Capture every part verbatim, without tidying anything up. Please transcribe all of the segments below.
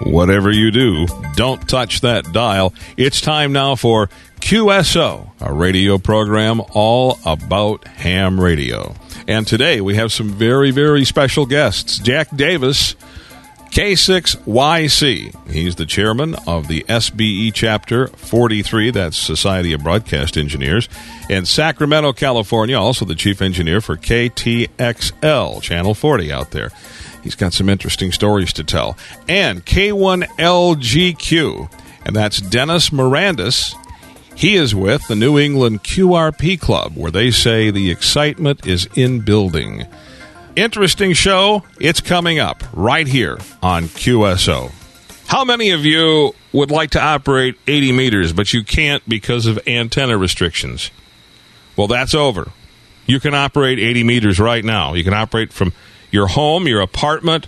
Whatever you do, don't touch that dial. It's time now for Q S O, a radio program all about ham radio. And today we have some very, very special guests. Jack Davis, K six Y C. He's the chairman of the S B E Chapter forty-three, that's Society of Broadcast Engineers, in Sacramento, California, also the chief engineer for K T X L, Channel forty out there. He's got some interesting stories to tell. And K one L G Q, and that's Dennis Mirandis. He is with the New England Q R P Club, where they say the excitement is in building. Interesting show. It's coming up right here on Q S O. How many of you would like to operate eighty meters, but you can't because of antenna restrictions? Well, that's over. You can operate eighty meters right now. You can operate from your home, your apartment.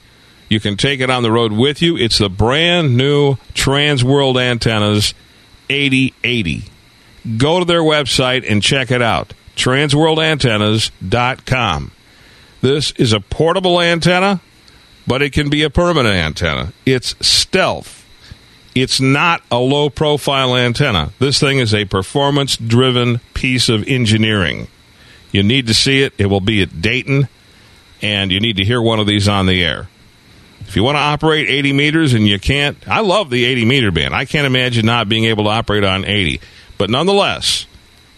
You can take it on the road with you. It's the brand new Transworld Antennas eighty eighty. Go to their website and check it out, transworld antennas dot com. This is a portable antenna, but it can be a permanent antenna. It's stealth. It's not a low-profile antenna. This thing is a performance-driven piece of engineering. You need to see it. It will be at Dayton, and you need to hear one of these on the air. If you want to operate eighty meters and you can't, I love the eighty-meter band. I can't imagine not being able to operate on eighty. But nonetheless,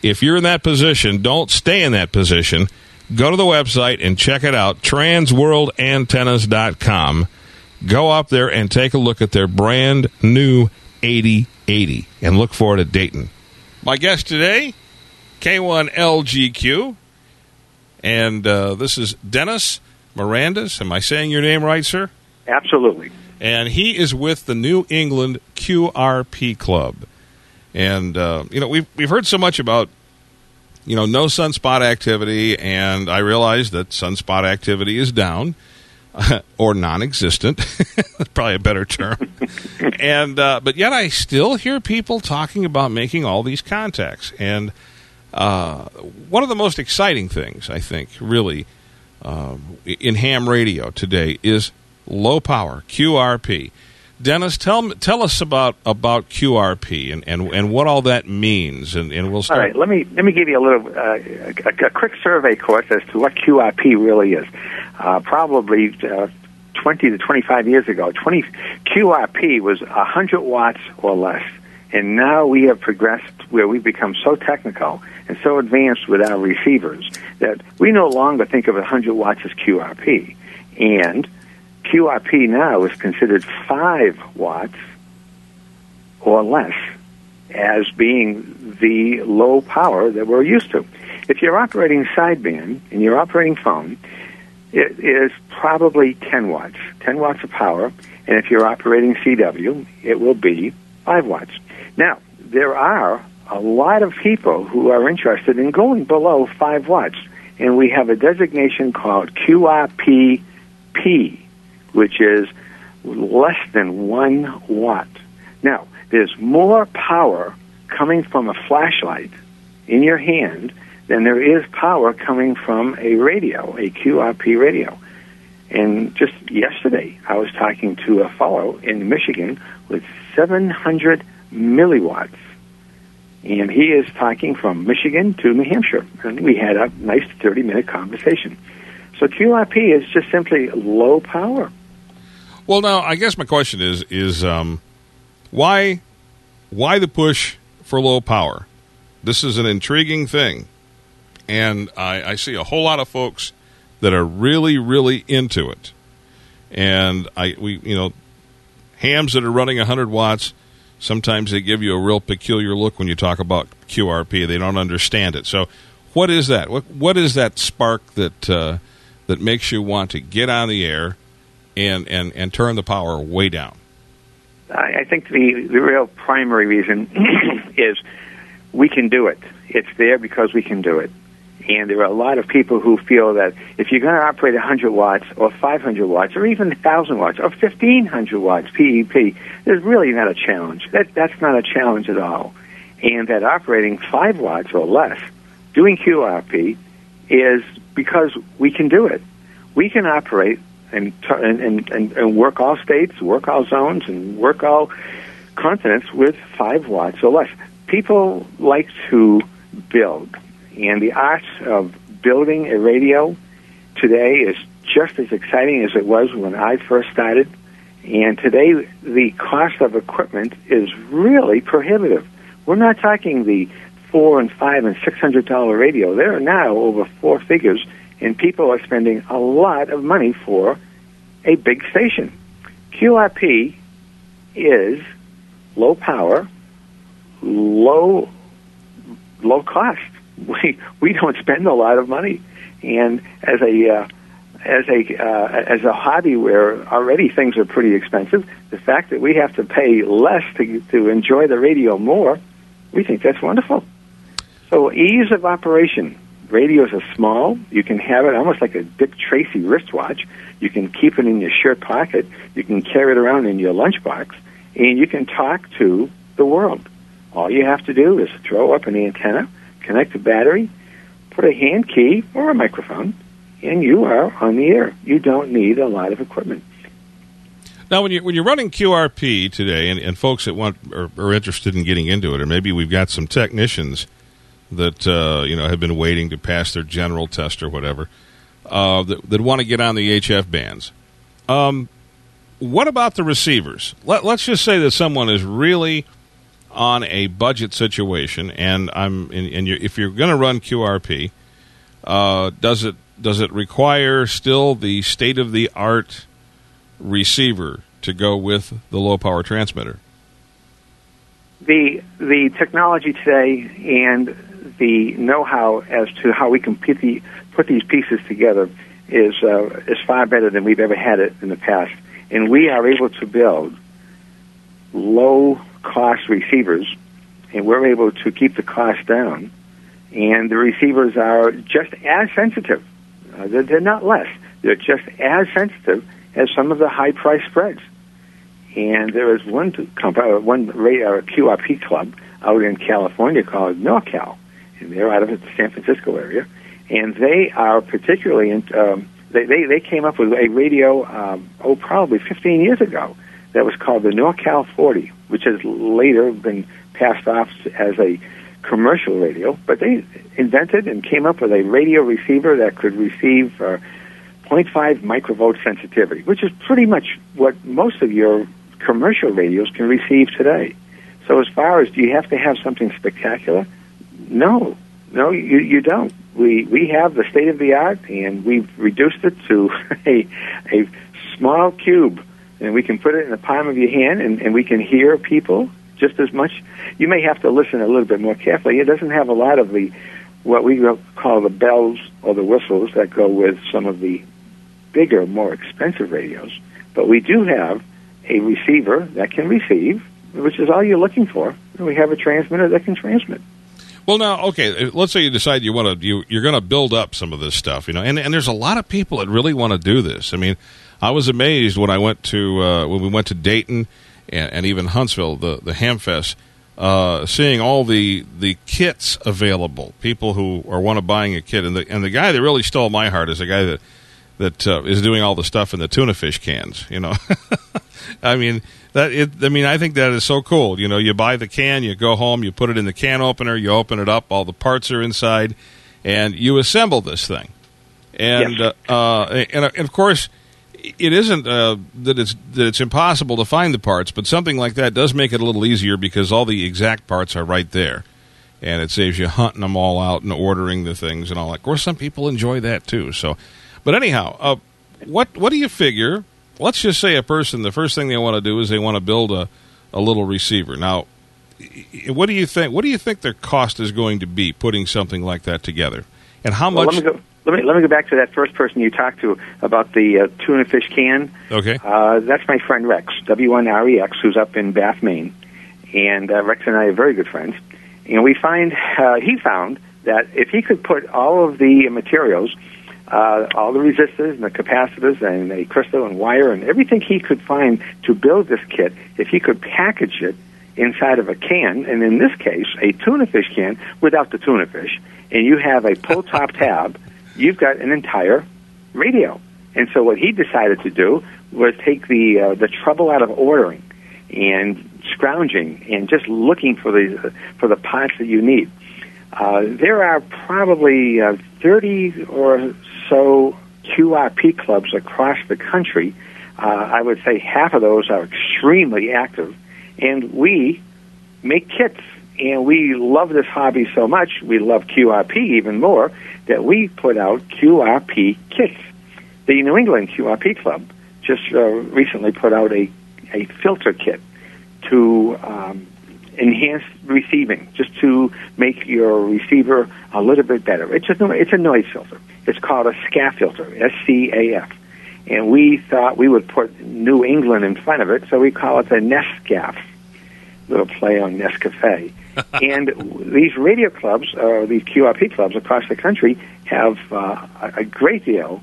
if you're in that position, don't stay in that position. Go to the website and check it out, transworld antennas dot com. Go up there and take a look at their brand new eighty eighty and look for it at Dayton. My guest today, K one L G Q, and uh, this is Dennis Mirandis. Am I saying your name right, sir? Absolutely. And he is with the New England Q R P Club. And, uh, you know, we've, we've heard so much about, you know, no sunspot activity, and I realize that sunspot activity is down, uh, or non-existent, probably a better term. and uh, But yet I still hear people talking about making all these contacts. And uh, one of the most exciting things, I think, really, uh, in ham radio today is low power, Q R P. Dennis, tell tell us about, about Q R P and, and, and what all that means, and, and we'll start. All right, let me let me give you a little uh, a, a quick survey course as to what Q R P really is. Uh, probably uh, twenty to twenty-five years ago, twenty Q R P was a hundred watts or less, and now we have progressed where we've become so technical and so advanced with our receivers that we no longer think of a hundred watts as Q R P, and Q R P now is considered five watts or less as being the low power that we're used to. If you're operating sideband and you're operating phone, it is probably ten watts, ten watts of power. And if you're operating C W, it will be five watts. Now, there are a lot of people who are interested in going below five watts, and we have a designation called Q R P P, which is less than one watt. Now, there's more power coming from a flashlight in your hand than there is power coming from a radio, a Q R P radio. And just yesterday, I was talking to a fellow in Michigan with seven hundred milliwatts. And he is talking from Michigan to New Hampshire. And we had a nice thirty-minute conversation. So Q R P is just simply low power. Well, now, I guess my question is, is um, why why the push for low power? This is an intriguing thing, and I, I see a whole lot of folks that are really, really into it. And, I we you know, hams that are running one hundred watts, sometimes they give you a real peculiar look when you talk about Q R P. They don't understand it. So what is that? What What is that spark that uh, that makes you want to get on the air and, and, and turn the power way down? I think the, the real primary reason is we can do it. It's there because we can do it. And there are a lot of people who feel that if you're going to operate one hundred watts or five hundred watts or even one thousand watts or fifteen hundred watts P E P, there's really not a challenge. That, that's not a challenge at all. And that operating five watts or less, doing Q R P, is because we can do it. We can operate and and and, and work all states, work all zones, and work all continents with five watts or less. People like to build, and the art of building a radio today is just as exciting as it was when I first started. And today, the cost of equipment is really prohibitive. We're not talking the four and five and six hundred dollar radio. There are now over four figures, and people are spending a lot of money for a big station. Q R P is low power, low low cost. We we don't spend a lot of money, and as a uh, As a uh, as a hobby, where already things are pretty expensive, the fact that we have to pay less to to enjoy the radio more, we think that's wonderful. So ease of operation. Radios are small. You can have it almost like a Dick Tracy wristwatch. You can keep it in your shirt pocket. You can carry it around in your lunchbox, and you can talk to the world. All you have to do is throw up an antenna, connect a battery, put a hand key or a microphone, and you are on the air. You don't need a lot of equipment. Now, when you're, when you're running Q R P today, and, and folks that want are, are interested in getting into it, or maybe we've got some technicians that uh, you know have been waiting to pass their general test or whatever, uh, that, that want to get on the H F bands. Um, what about the receivers? Let, let's just say that someone is really on a budget situation, and I'm and, and you're, if you're going to run Q R P, uh, does it Does it require still the state-of-the-art receiver to go with the low-power transmitter? The the technology today and the know-how as to how we can put, the, put these pieces together is, uh, is far better than we've ever had it in the past. And we are able to build low-cost receivers, and we're able to keep the cost down. And the receivers are just as sensitive. Uh, they're, they're not less. They're just as sensitive as some of the high-price spreads. And there is one comp- uh, one radar Q R P club out in California called NorCal, and they're out of the San Francisco area. And they are particularly in, um, they, they they came up with a radio um, oh probably fifteen years ago that was called the NorCal forty, which has later been passed off as a commercial radio, but they invented and came up with a radio receiver that could receive uh, zero point five microvolt sensitivity, which is pretty much what most of your commercial radios can receive today. So as far as do you have to have something spectacular? No. No, you, you don't. We we have the state-of-the-art, and we've reduced it to a, a small cube, and we can put it in the palm of your hand, and, and we can hear people just as much. You may have to listen a little bit more carefully. It doesn't have a lot of the what we call the bells or the whistles that go with some of the bigger, more expensive radios. But we do have a receiver that can receive, which is all you're looking for. And we have a transmitter that can transmit. Well, now, okay, let's say you decide you want to you, you're going to build up some of this stuff, you know, and and there's a lot of people that really want to do this. I mean, I was amazed when I went to uh, when we went to Dayton. And, and even Huntsville, the, the HamFest, uh, seeing all the the kits available, people who are want to buying a kit. And the and the guy that really stole my heart is the guy that that uh, is doing all the stuff in the tuna fish cans. You know, I mean that. It, I mean, I think that is so cool. You know, you buy the can, you go home, you put it in the can opener, you open it up, all the parts are inside, and you assemble this thing. And yes. uh, uh, and, and of course. It isn't uh, that it's that it's impossible to find the parts, but something like that does make it a little easier because all the exact parts are right there, and it saves you hunting them all out and ordering the things and all that. Of course, some people enjoy that too. So, but anyhow, uh, what what do you figure? Let's just say a person, the first thing they want to do is they want to build a, a little receiver. Now, what do you think? What do you think their cost is going to be putting something like that together, and how well, much? Let me go- Let me let me go back to that first person you talked to about the uh, tuna fish can. Okay. Uh, that's my friend Rex, W N R E X, who's up in Bath, Maine. And uh, Rex and I are very good friends. And we find, uh, he found that if he could put all of the materials, uh, all the resistors and the capacitors and the crystal and wire and everything he could find to build this kit, if he could package it inside of a can, and in this case, a tuna fish can without the tuna fish, and you have a pull-top tab, you've got an entire radio. And so what he decided to do was take the uh, the trouble out of ordering and scrounging and just looking for the for the parts that you need. Uh, there are probably uh, thirty or so Q R P clubs across the country. Uh, I would say half of those are extremely active, and we make kits. And we love this hobby so much, we love Q R P even more, that we put out Q R P kits. The New England Q R P Club just uh, recently put out a, a filter kit to um, enhance receiving, just to make your receiver a little bit better. It's a, it's a noise filter. It's called a S C A F filter, S C A F. And we thought we would put New England in front of it, so we call it the NESCAF. Little play on NESCAFE. And these radio clubs, or these Q R P clubs across the country, have uh, a great deal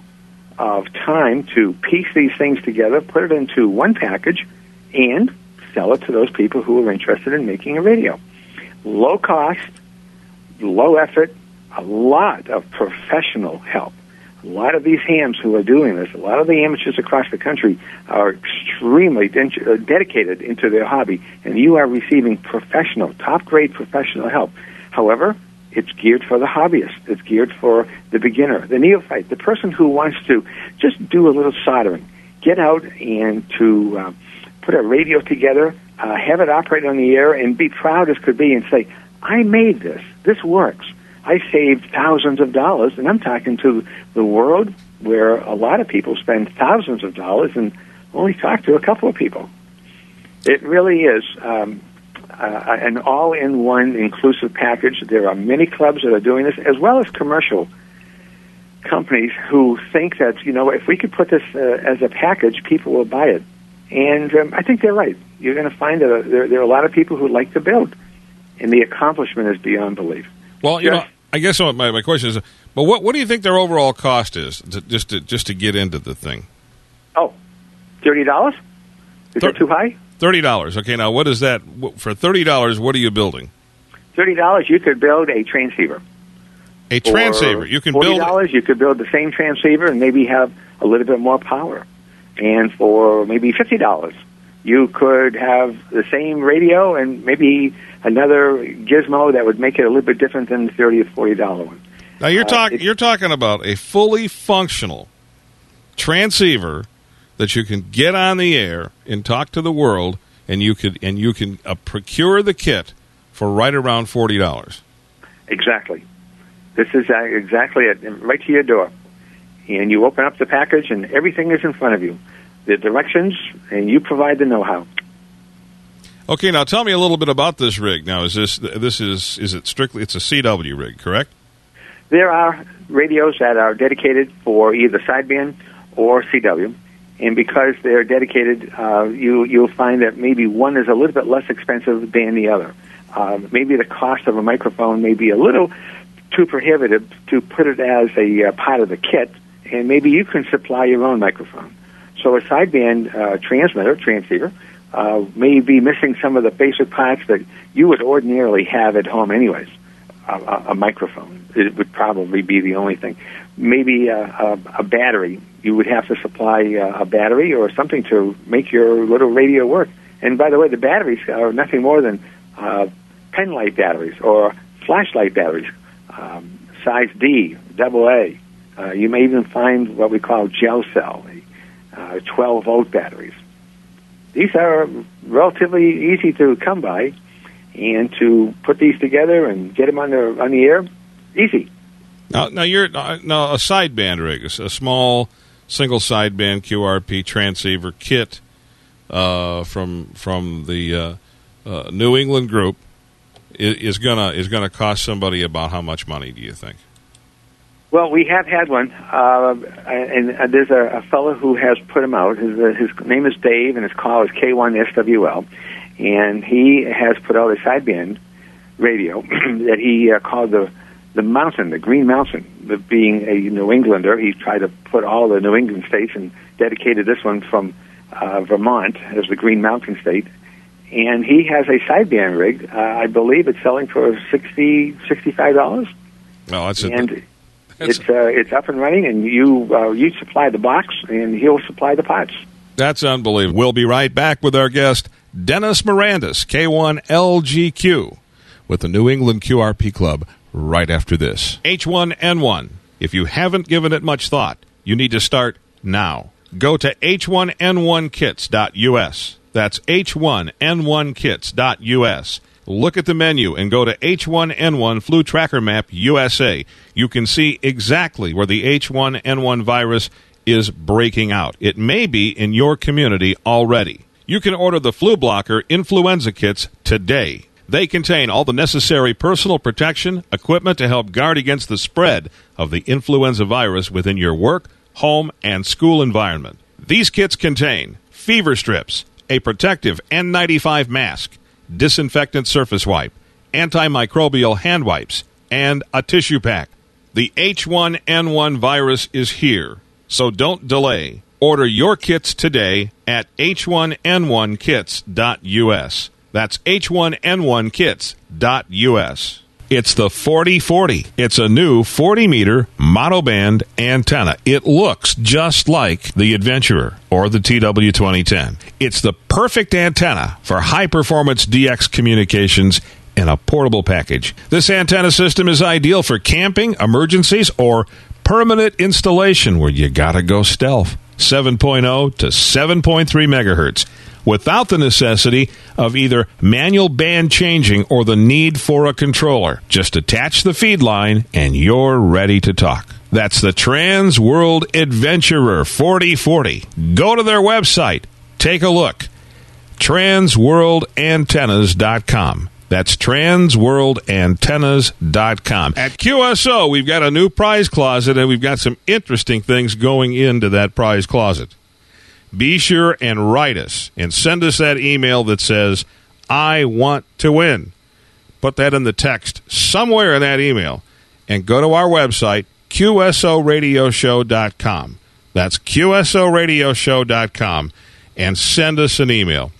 of time to piece these things together, put it into one package, and sell it to those people who are interested in making a radio. Low cost, low effort, a lot of professional help. A lot of these hams who are doing this, a lot of the amateurs across the country are extremely de- dedicated into their hobby, and you are receiving professional, top-grade professional help. However, it's geared for the hobbyist. It's geared for the beginner, the neophyte, the person who wants to just do a little soldering, get out and to uh, put a radio together, uh, have it operate on the air, and be proud as could be and say, I made this. This works. I saved thousands of dollars, and I'm talking to the world where a lot of people spend thousands of dollars and only talk to a couple of people. It really is um, uh, an all-in-one inclusive package. There are many clubs that are doing this, as well as commercial companies who think that, you know, if we could put this uh, as a package, people will buy it. And um, I think they're right. You're going to find that there, there are a lot of people who like to build, and the accomplishment is beyond belief. Well, you yes. know, I guess my my question is, but what what do you think their overall cost is to, just to just to get into the thing? Oh, thirty dollars? Is Thir- that too high? Thirty dollars. Okay, now what is that for? Thirty dollars, what are you building? Thirty dollars, you could build a transceiver. A transceiver, you can forty dollars, build. Forty dollars, you could build the same transceiver and maybe have a little bit more power. And for maybe fifty dollars, you could have the same radio and maybe another gizmo that would make it a little bit different than the thirty or forty dollar one. Now you're talking uh, you're talking about a fully functional transceiver that you can get on the air and talk to the world, and you could and you can uh, procure the kit for right around forty dollars. Exactly. This is uh, exactly it, right to your door, and you open up the package, and everything is in front of you. The directions, and you provide the know-how. Okay, now tell me a little bit about this rig. Now, is this this is is it strictly? It's a C W rig, correct? There are radios that are dedicated for either sideband or C W, and because they're dedicated, uh, you you'll find that maybe one is a little bit less expensive than the other. Uh, maybe the cost of a microphone may be a little too prohibitive to put it as a uh, part of the kit, and maybe you can supply your own microphone. So a sideband uh, transmitter, transceiver, uh, may be missing some of the basic parts that you would ordinarily have at home anyways. A, a, a microphone, it would probably be the only thing. Maybe a, a, a battery. You would have to supply a, a battery or something to make your little radio work. And by the way, the batteries are nothing more than uh, pen light batteries or flashlight batteries, um, size D, double A. Uh, you may even find what we call gel cell. Uh, twelve-volt batteries. These are relatively easy to come by, and to put these together and get them on the on the air, easy. Now, now you're now a sideband rig, a small single sideband Q R P transceiver kit uh, from from the uh, uh, New England group is, is gonna is gonna cost somebody about how much money? Do you think? Well, we have had one, uh, and there's a, a fellow who has put him out. His, his name is Dave, and his call is K one S W L, and he has put out a sideband radio that he uh, called the the Mountain, the Green Mountain. The, being a New Englander, he tried to put all the New England states and dedicated this one from uh, Vermont as the Green Mountain state. And he has a sideband rig. Uh, I believe it's selling for sixty dollars, sixty-five dollars. No, that's it. That's, it's uh, it's up and running, and you uh, you supply the box, and he'll supply the pots. That's unbelievable. We'll be right back with our guest, Dennis Mirandis, K one L G Q, with the New England Q R P Club right after this. H one N one. If you haven't given it much thought, you need to start now. Go to H one N one Kits dot U S. That's H one N one Kits dot U S. Look at the menu and go to H one N one Flu Tracker Map U S A. You can see exactly where the H one N one virus is breaking out. It may be in your community already. You can order the flu blocker influenza kits today. They contain all the necessary personal protection equipment to help guard against the spread of the influenza virus within your work, home, and school environment. These kits contain fever strips, a protective N ninety-five mask, disinfectant surface wipe, antimicrobial hand wipes, and a tissue pack. The H one N one virus is here, so don't delay. Order your kits today at H one N one Kits dot U S. That's H one N one Kits dot U S. It's the forty forty. It's a new forty-meter monoband antenna. It looks just like the Adventurer or the T W twenty ten. It's the perfect antenna for high-performance D X communications in a portable package. This antenna system is ideal for camping, emergencies, or permanent installation where you gotta go stealth. seven point oh to seven point three megahertz. Without the necessity of either manual band changing or the need for a controller. Just attach the feed line and you're ready to talk. That's the Transworld Adventurer forty forty. Go to their website. Take a look. Transworld Antennas dot com. That's Transworld Antennas dot com. At Q S O, we've got a new prize closet, and we've got some interesting things going into that prize closet. Be sure and write us and send us that email that says, I want to win. Put that in the text somewhere in that email and go to our website, Q S O Radio Show dot com. That's Q S O Radio Show dot com, and send us an email.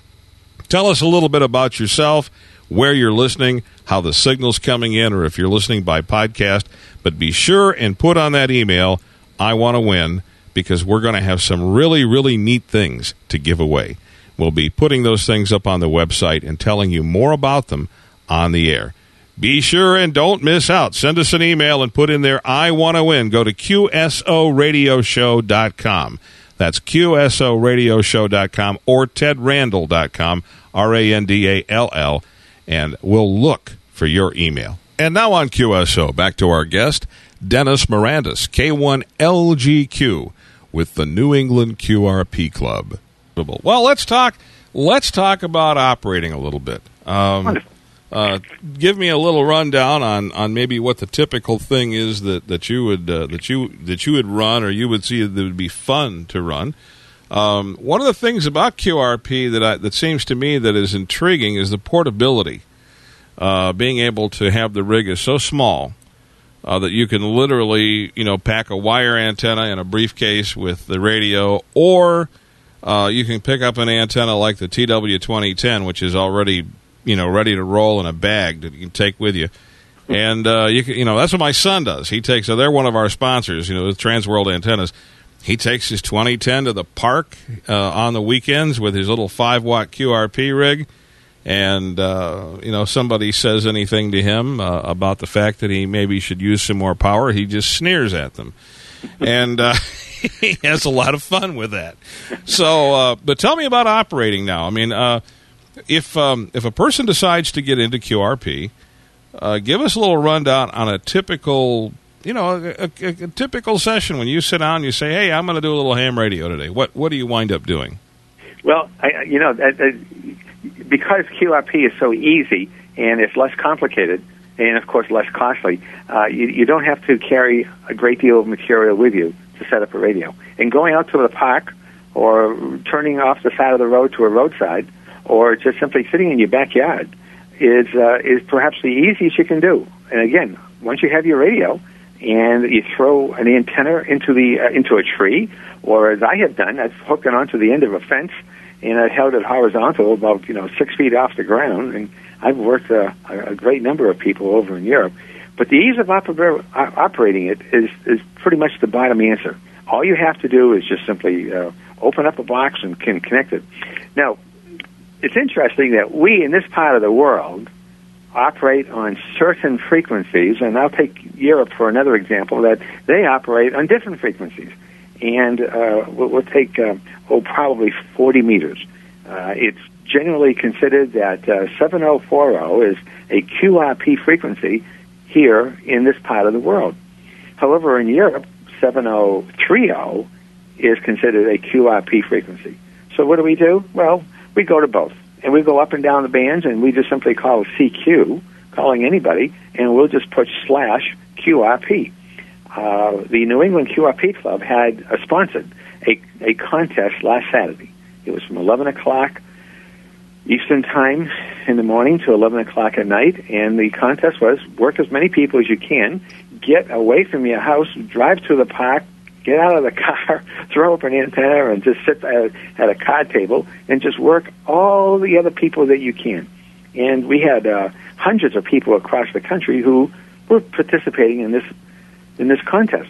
Tell us a little bit about yourself, where you're listening, how the signal's coming in, or if you're listening by podcast. But be sure and put on that email, I want to win, because we're going to have some really, really neat things to give away. We'll be putting those things up on the website and telling you more about them on the air. Be sure and don't miss out. Send us an email and put in there, I want to win. Go to Q S O Radio Show dot com. That's Q S O Radio Show dot com or Ted Randall dot com, R A N D A L L, and we'll look for your email. And now on Q S O, back to our guest, Dennis Mirandis, K one L G Q, with the New England Q R P Club. Well, let's talk. Let's talk about operating a little bit. Um, uh, give me a little rundown on, on maybe what the typical thing is that, that you would uh, that you that you would run, or you would see that would be fun to run. Um, one of the things about Q R P that I, that seems to me that is intriguing is the portability. Uh, being able to have the rig is so small. Uh, that you can literally, you know, pack a wire antenna in a briefcase with the radio, or uh, you can pick up an antenna like the T W twenty ten, which is already, you know, ready to roll in a bag that you can take with you. And, uh, you can, you know, that's what my son does. He takes, so they're one of our sponsors, you know, the Transworld Antennas. He takes his twenty ten to the park uh, on the weekends with his little five-watt Q R P rig. And, uh, you know, somebody says anything to him uh, about the fact that he maybe should use some more power, he just sneers at them. And uh, he has a lot of fun with that. So, uh, but tell me about operating now. I mean, uh, if um, if a person decides to get into Q R P, uh, give us a little rundown on a typical, you know, a, a, a typical session when you sit down and you say, hey, I'm going to do a little ham radio today. What, what do you wind up doing? Well, I, you know, I, I, because Q R P is so easy and it's less complicated and, of course, less costly, uh, you, you don't have to carry a great deal of material with you to set up a radio. And going out to the park or turning off the side of the road to a roadside or just simply sitting in your backyard is uh, is perhaps the easiest you can do. And, again, once you have your radio and you throw an antenna into the uh, into a tree, or as I have done, I've hooked it onto the end of a fence, and I held it horizontal about, you know, six feet off the ground, and I've worked a, a great number of people over in Europe. But the ease of oper- operating it is, is pretty much the bottom answer. All you have to do is just simply uh, open up a box and can connect it. Now, it's interesting that we, in this part of the world, operate on certain frequencies, and I'll take Europe for another example, that they operate on different frequencies. And uh, we'll take, uh, oh, probably forty meters. Uh, it's generally considered that uh, seven oh four oh is a Q R P frequency here in this part of the world. However, in Europe, seven oh three oh is considered a Q R P frequency. So what do we do? Well, we go to both. And we go up and down the bands, and we just simply call C Q, calling anybody, and we'll just put slash Q R P. Uh, the New England Q R P Club had a sponsored a, a contest last Saturday. It was from eleven o'clock Eastern Time in the morning to eleven o'clock at night, and the contest was work as many people as you can, get away from your house, drive to the park, get out of the car, throw up an antenna, and just sit at, at a card table and just work all the other people that you can. And we had uh, hundreds of people across the country who were participating in this in this contest.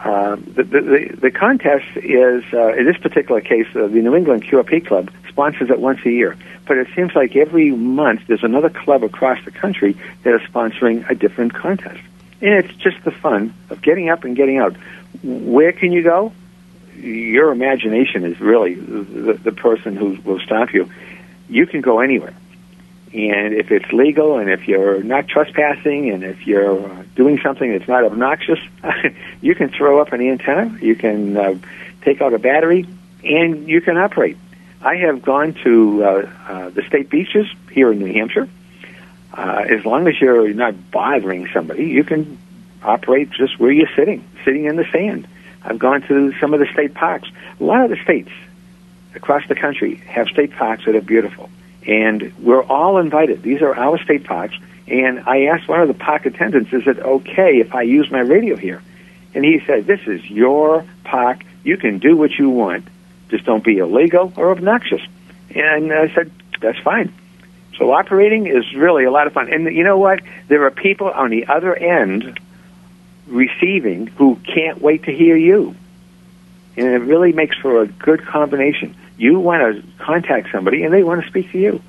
Uh, the, the, the contest is, uh, in this particular case, uh, the New England Q R P Club sponsors it once a year. But it seems like every month there's another club across the country that is sponsoring a different contest. And it's just the fun of getting up and getting out. Where can you go? Your imagination is really the, the person who will stop you. You can go anywhere. And if it's legal, and if you're not trespassing, and if you're doing something that's not obnoxious, you can throw up an antenna, you can uh, take out a battery, and you can operate. I have gone to uh, uh, the state beaches here in New Hampshire. Uh, as long as you're not bothering somebody, you can operate just where you're sitting, sitting in the sand. I've gone to some of the state parks. A lot of the states across the country have state parks that are beautiful. And we're all invited. These are our state parks. And I asked one of the park attendants, is it okay if I use my radio here? And he said, this is your park. You can do what you want. Just don't be illegal or obnoxious. And I said, that's fine. So operating is really a lot of fun. And you know what? There are people on the other end receiving who can't wait to hear you. And it really makes for a good combination. You want to contact somebody, and they want to speak to you.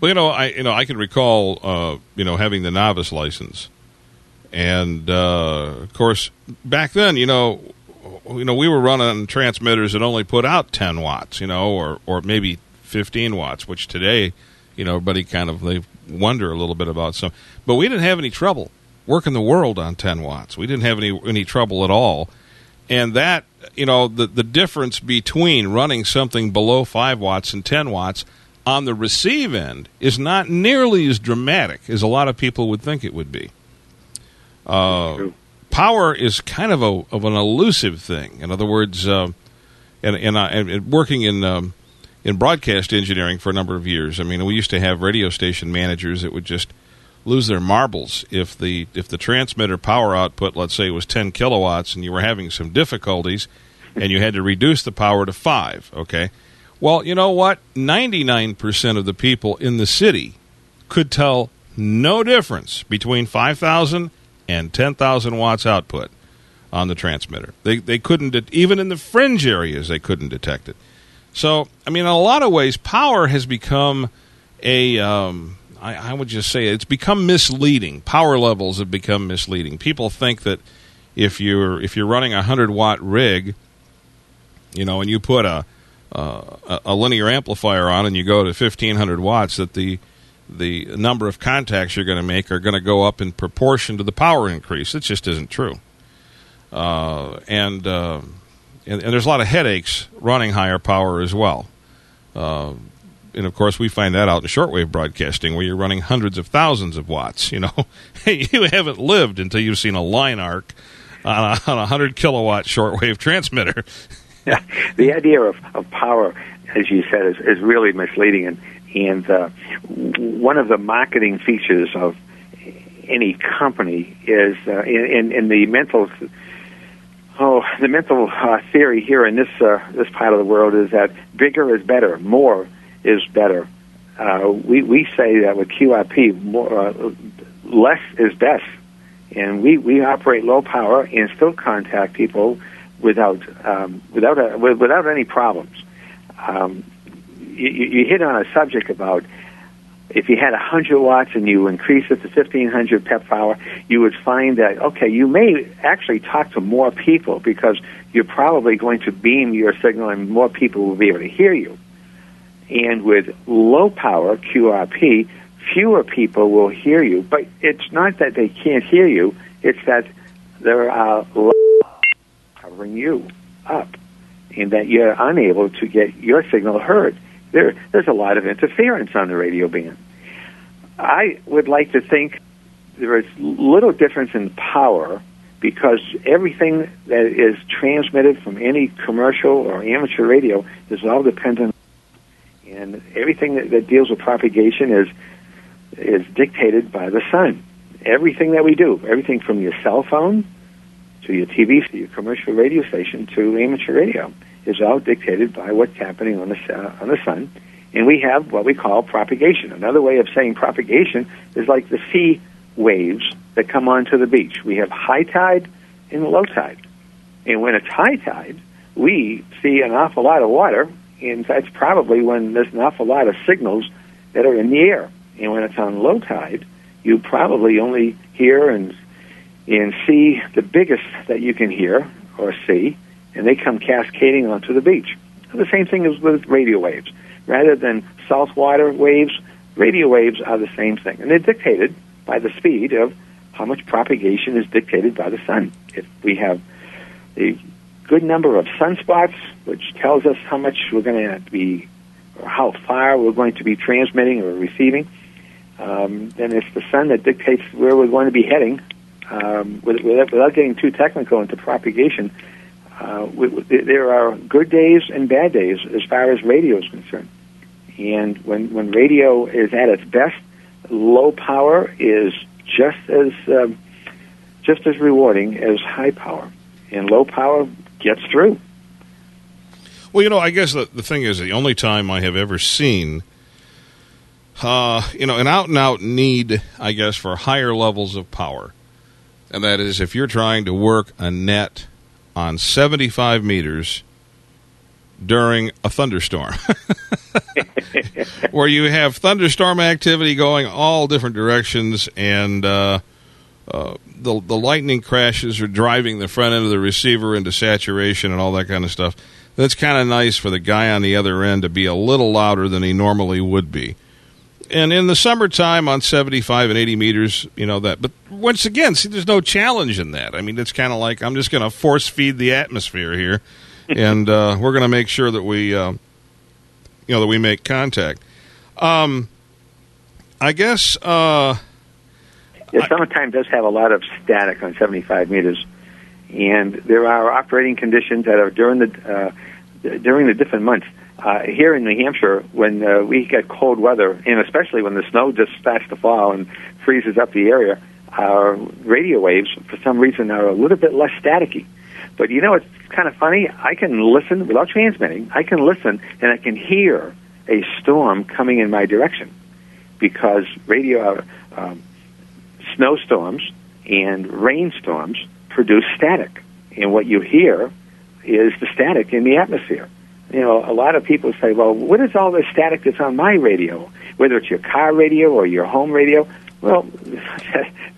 Well, you know, I you know I can recall uh, you know having the novice license, and uh, of course back then, you know, you know we were running transmitters that only put out ten watts, you know, or or maybe fifteen watts, which today, you know, everybody kind of they wonder a little bit about some. But we didn't have any trouble working the world on ten watts. We didn't have any any trouble at all. And that, you know, the, the difference between running something below five watts and ten watts on the receive end is not nearly as dramatic as a lot of people would think it would be. Uh, power is kind of a of an elusive thing. In other words, uh, and, and, I, and working in um, in broadcast engineering for a number of years, I mean, we used to have radio station managers that would just lose their marbles if the if the transmitter power output, let's say, was ten kilowatts and you were having some difficulties and you had to reduce the power to five, okay? Well, you know what? ninety-nine percent of the people in the city could tell no difference between five thousand and ten thousand watts output on the transmitter. They, they couldn't, de- even in the fringe areas, they couldn't detect it. So, I mean, in a lot of ways, power has become a... Um, I would just say it's become misleading. Power levels have become misleading. People think that if you're if you're running a hundred watt rig, you know, and you put a uh, a linear amplifier on and you go to fifteen hundred watts, that the the number of contacts you're going to make are going to go up in proportion to the power increase. It just isn't true. Uh, and, uh, and and there's a lot of headaches running higher power as well. Uh, And, of course, we find that out in shortwave broadcasting where you're running hundreds of thousands of watts. You know, you haven't lived until you've seen a line arc on a, on a hundred kilowatt shortwave transmitter. Yeah, the idea of, of power, as you said, is, is really misleading. And, and uh, one of the marketing features of any company is uh, in, in the mental... Oh, the mental uh, theory here in this, uh, this part of the world is that bigger is better, more is better. Uh, we, we say that with Q R P, more, uh, less is best. And we, we operate low power and still contact people without um, without a, without any problems. Um, you, you hit on a subject about if you had one hundred watts and you increase it to fifteen hundred pep power, you would find that, okay, you may actually talk to more people because you're probably going to beam your signal and more people will be able to hear you. And with low power Q R P, fewer people will hear you. But it's not that they can't hear you. It's that there are covering you up and that you're unable to get your signal heard. There, there's a lot of interference on the radio band. I would like to think there is little difference in power because everything that is transmitted from any commercial or amateur radio is all dependent, and everything that, that deals with propagation is is dictated by the sun. Everything that we do, everything from your cell phone to your T V, to your commercial radio station, to amateur radio, is all dictated by what's happening on the uh, on the sun. And we have what we call propagation. Another way of saying propagation is like the sea waves that come onto the beach. We have high tide and low tide. And when it's high tide, we see an awful lot of water, and that's probably when there's an awful lot of signals that are in the air. And when it's on low tide, you probably only hear and and see the biggest that you can hear or see, and they come cascading onto the beach. So the same thing is with radio waves. Rather than saltwater waves, radio waves are the same thing. And they're dictated by the speed of how much propagation is dictated by the sun. If we have a good number of sunspots, which tells us how much we're going to be, or how far we're going to be transmitting or receiving, um, then it's the sun that dictates where we're going to be heading. Um, without getting too technical into propagation, Uh, we, we, there are good days and bad days as far as radio is concerned. And when, when radio is at its best, low power is just as um, just as rewarding as high power. And low power gets through. Well, you know, I guess the, the thing is, the only time I have ever seen, uh, you know, an out-and-out need, I guess, for higher levels of power, and that is if you're trying to work a net on seventy-five meters during a thunderstorm, where you have thunderstorm activity going all different directions, and uh, uh, the the lightning crashes are driving the front end of the receiver into saturation and all that kind of stuff. That's kind of nice for the guy on the other end to be a little louder than he normally would be. And in the summertime on seventy-five and eighty meters, you know that. But once again, see, there's no challenge in that. I mean, it's kind of like I'm just going to force feed the atmosphere here, and uh, we're going to make sure that we, uh, you know, that we make contact. Um, I guess. Uh, yeah, summertime does have a lot of static on seventy-five meters, and there are operating conditions that are during the uh, during the different months. Uh, here in New Hampshire, when uh, we get cold weather, and especially when the snow just starts to fall and freezes up the area, our radio waves, for some reason, are a little bit less staticky. But you know, it's kind of funny. I can listen without transmitting. I can listen, and I can hear a storm coming in my direction because radio uh, um, snowstorms and rainstorms produce static, and what you hear is the static in the atmosphere. You know, a lot of people say, well, what is all this static that's on my radio, whether it's your car radio or your home radio? Well,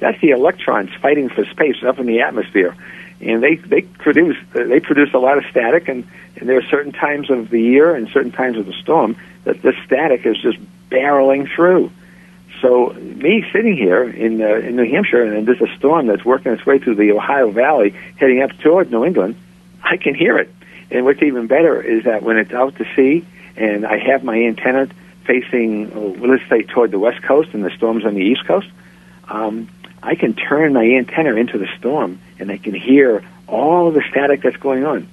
that's the electrons fighting for space up in the atmosphere. And they, they, produce, they produce a lot of static, and, and there are certain times of the year and certain times of the storm that the static is just barreling through. So me sitting here in, uh, in New Hampshire, and there's a storm that's working its way through the Ohio Valley heading up toward New England, I can hear it. And what's even better is that when it's out to sea and I have my antenna facing, well, let's say, toward the west coast and the storm's on the east coast, um, I can turn my antenna into the storm and I can hear all the static that's going on.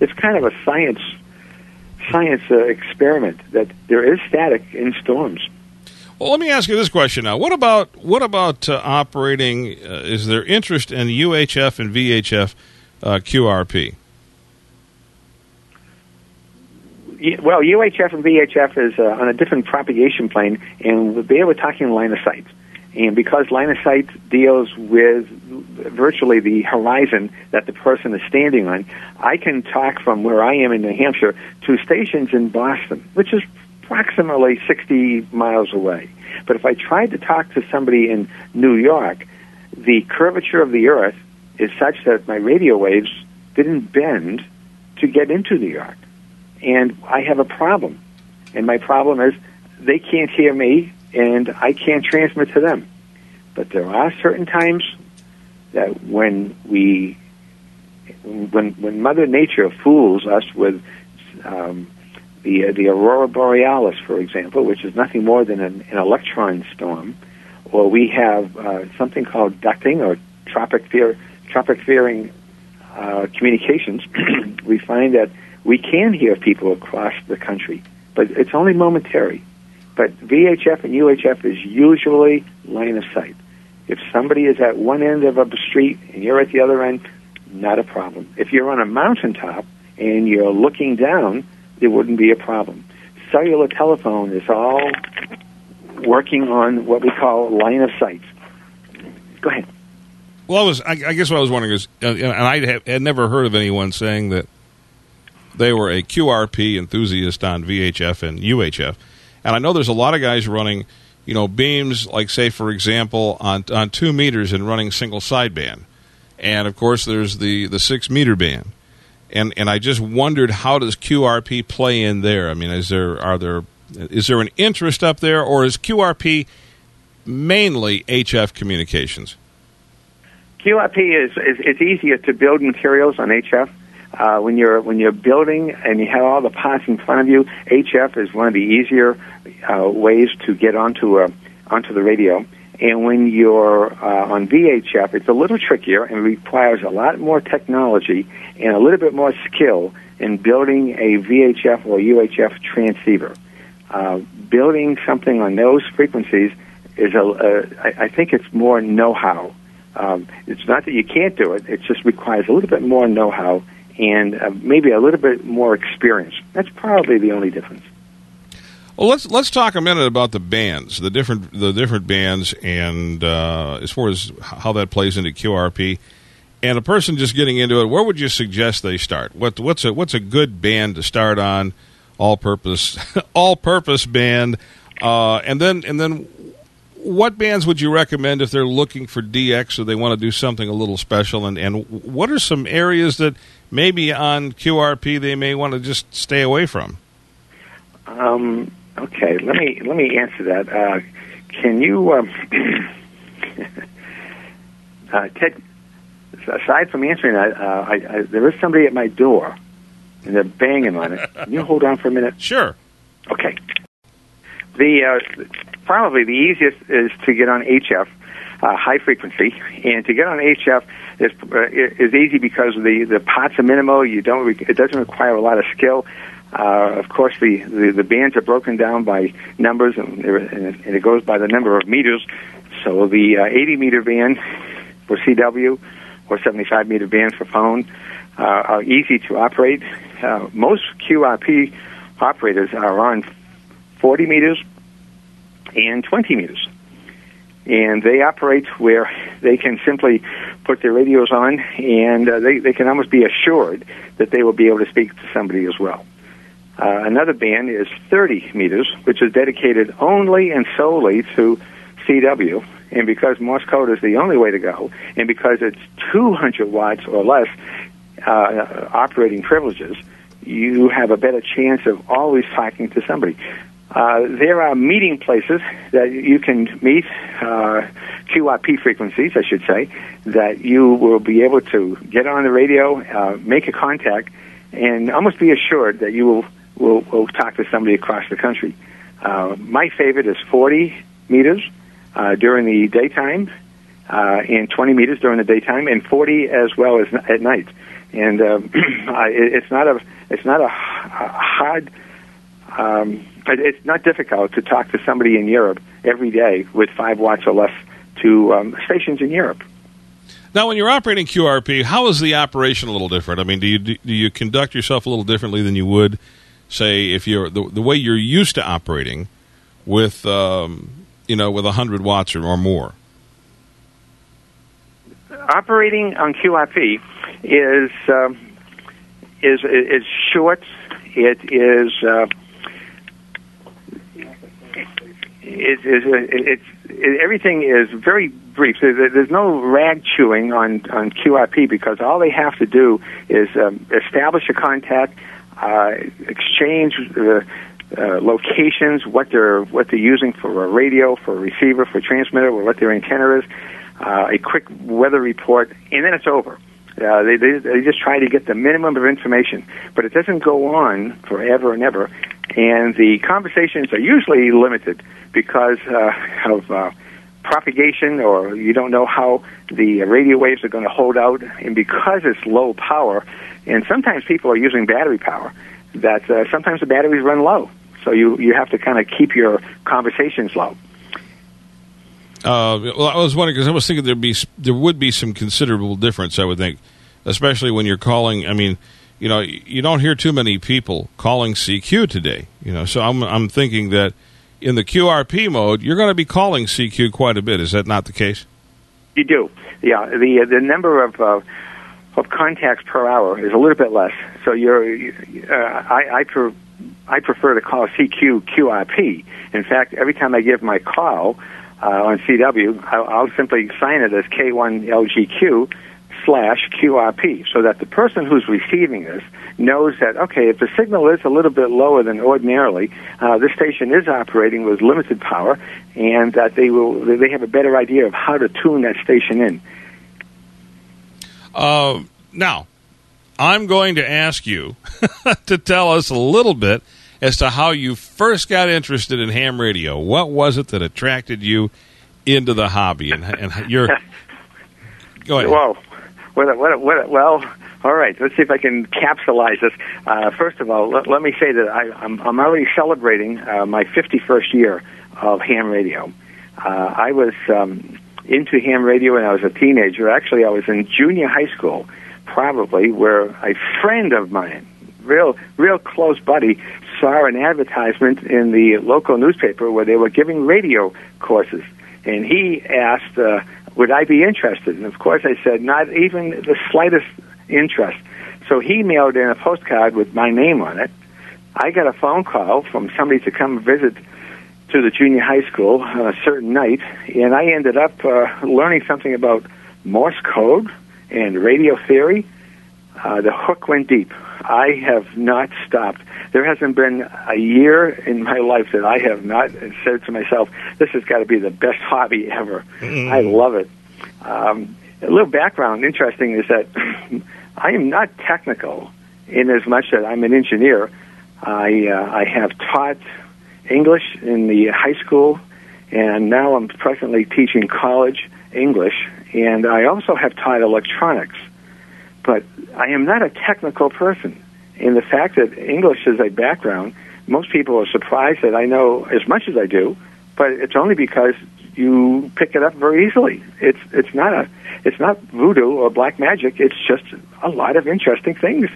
It's kind of a science science uh, experiment that there is static in storms. Well, let me ask you this question now. What about, what about uh, operating, uh, is there interest in U H F and V H F uh, Q R P? Well, U H F and V H F is uh, on a different propagation plane, and there we're talking line of sight. And because line of sight deals with virtually the horizon that the person is standing on, I can talk from where I am in New Hampshire to stations in Boston, which is approximately sixty miles away. But if I tried to talk to somebody in New York, the curvature of the Earth is such that my radio waves didn't bend to get into New York. And I have a problem. And my problem is they can't hear me, and I can't transmit to them. But there are certain times that when we, when when Mother Nature fools us with um, the uh, the aurora borealis, for example, which is nothing more than an, an electron storm, or we have uh, something called ducting or tropic fear, tropic fearing uh, communications, we find that we can hear people across the country, but it's only momentary. But V H F and U H F is usually line of sight. If somebody is at one end of a street and you're at the other end, not a problem. If you're on a mountaintop and you're looking down, there wouldn't be a problem. Cellular telephone is all working on what we call line of sight. Go ahead. Well, I, was, I, I guess what I was wondering is, uh, and I had, had never heard of anyone saying that they were a Q R P enthusiast on V H F and U H F. And I know there's a lot of guys running, you know, beams, like, say, for example, on on two meters and running single sideband. And, of course, there's the, the six-meter band. And and I just wondered, how does Q R P play in there? I mean, is there are there is there an interest up there, or is Q R P mainly H F communications? Q R P is, is it's easier to build materials on H F. Uh, when you're when you're building and you have all the parts in front of you, H F is one of the easier uh, ways to get onto a, onto the radio. And when you're uh, on V H F, it's a little trickier and requires a lot more technology and a little bit more skill in building a V H F or U H F transceiver. Uh, building something on those frequencies is a, a I, I think it's more know-how. Um, it's not that you can't do it; it just requires a little bit more know-how. And uh, maybe a little bit more experience. That's probably the only difference. Well, let's let's talk a minute about the bands, the different the different bands, and uh, as far as how that plays into Q R P. And a person just getting into it, where would you suggest they start? What what's a what's a good band to start on? All purpose, all purpose band, uh, and then and then what bands would you recommend if they're looking for D X or they want to do something a little special? And and what are some areas that maybe on Q R P they may want to just stay away from? Um, okay, let me let me answer that. Uh, can you, um, uh, Ted? Aside from answering that, uh, I, I, there is somebody at my door, and they're banging on it. Can you hold on for a minute? Sure. Okay. The uh, probably the easiest is to get on H F. Uh, high frequency, and to get on H F is, uh, is easy because the the pots are minimal. You don't re- it doesn't require a lot of skill. Uh, of course, the, the, the bands are broken down by numbers, and, and it goes by the number of meters. So the uh, eighty meter band for C W or seventy-five meter band for phone uh, are easy to operate. Uh, most Q R P operators are on forty meters and twenty meters. And they operate where they can simply put their radios on, and uh, they, they can almost be assured that they will be able to speak to somebody as well. Uh, another band is thirty meters, which is dedicated only and solely to C W. And because Morse code is the only way to go, and because it's two hundred watts or less uh, operating privileges, you have a better chance of always talking to somebody. Uh, there are meeting places that you can meet, uh, Q R P frequencies, I should say, that you will be able to get on the radio, uh, make a contact, and almost be assured that you will, will, will talk to somebody across the country. Uh, my favorite is forty meters, uh, during the daytime, uh, and twenty meters during the daytime, and forty as well as at night. And, uh, it's not a, it's not a, a hard, um, it's not difficult to talk to somebody in Europe every day with five watts or less to um, stations in Europe. Now, when you're operating Q R P, how is the operation a little different? I mean, do you do you conduct yourself a little differently than you would, say, if you're the, the way you're used to operating with um, you know, with one hundred watts or, or more? Operating on Q R P is um, is is short. It is uh, it is it, it, everything is very brief. There's no rag chewing on on Q R P because all they have to do is um, establish a contact, uh, exchange the. Uh, locations, what they're what they're using for a radio, for a receiver, for a transmitter, or what their antenna is, uh, a quick weather report, and then it's over. Uh, they, they they just try to get the minimum of information, but it doesn't go on forever and ever. And the conversations are usually limited because uh, of uh, propagation, or you don't know how the radio waves are going to hold out, and because it's low power, and sometimes people are using battery power. That uh, sometimes the batteries run low. So you, you have to kind of keep your conversations low. Uh, well, I was wondering, because I was thinking there'd be, there would be some considerable difference, I would think, especially when you're calling. I mean, you know, you don't hear too many people calling C Q today. You know, so I'm I'm thinking that in the Q R P mode, you're going to be calling C Q quite a bit. Is that not the case? You do. Yeah, the the number of... Uh, of contacts per hour is a little bit less. So you're, uh, I, I, pre- I prefer to call C Q Q R P. In fact, every time I give my call uh, on C W, I'll, I'll simply sign it as K one L G Q slash Q R P so that the person who's receiving this knows that, okay, if the signal is a little bit lower than ordinarily, uh, this station is operating with limited power, and that they will they have a better idea of how to tune that station in. Uh, now, I'm going to ask you to tell us a little bit as to how you first got interested in ham radio. What was it that attracted you into the hobby? And, and your go ahead. Whoa, what a, what a, what a, well, all right. Let's see if I can capsulize this. Uh, first of all, let, let me say that I, I'm, I'm already celebrating uh, my fifty-first year of ham radio. Uh, I was. Um, into ham radio when I was a teenager. Actually, I was in junior high school, probably, where a friend of mine, real real close buddy, saw an advertisement in the local newspaper where they were giving radio courses. And he asked, uh, would I be interested? And, of course, I said, not even the slightest interest. So he mailed in a postcard with my name on it. I got a phone call from somebody to come visit to the junior high school on a certain night, and I ended up uh, learning something about Morse code and radio theory. Uh, the hook went deep. I have not stopped. There hasn't been a year in my life that I have not said to myself, this has got to be the best hobby ever. Mm-hmm. I love it. Um, a little background, interesting, is that I am not technical in as much that I'm an engineer. I, uh, I have taught English in the high school, and now I'm presently teaching college English, and I also have taught electronics, but I am not a technical person. And the fact that English is a background, most people are surprised that I know as much as I do, but it's only because you pick it up very easily. It's it's not a it's not voodoo or black magic. It's just a lot of interesting things.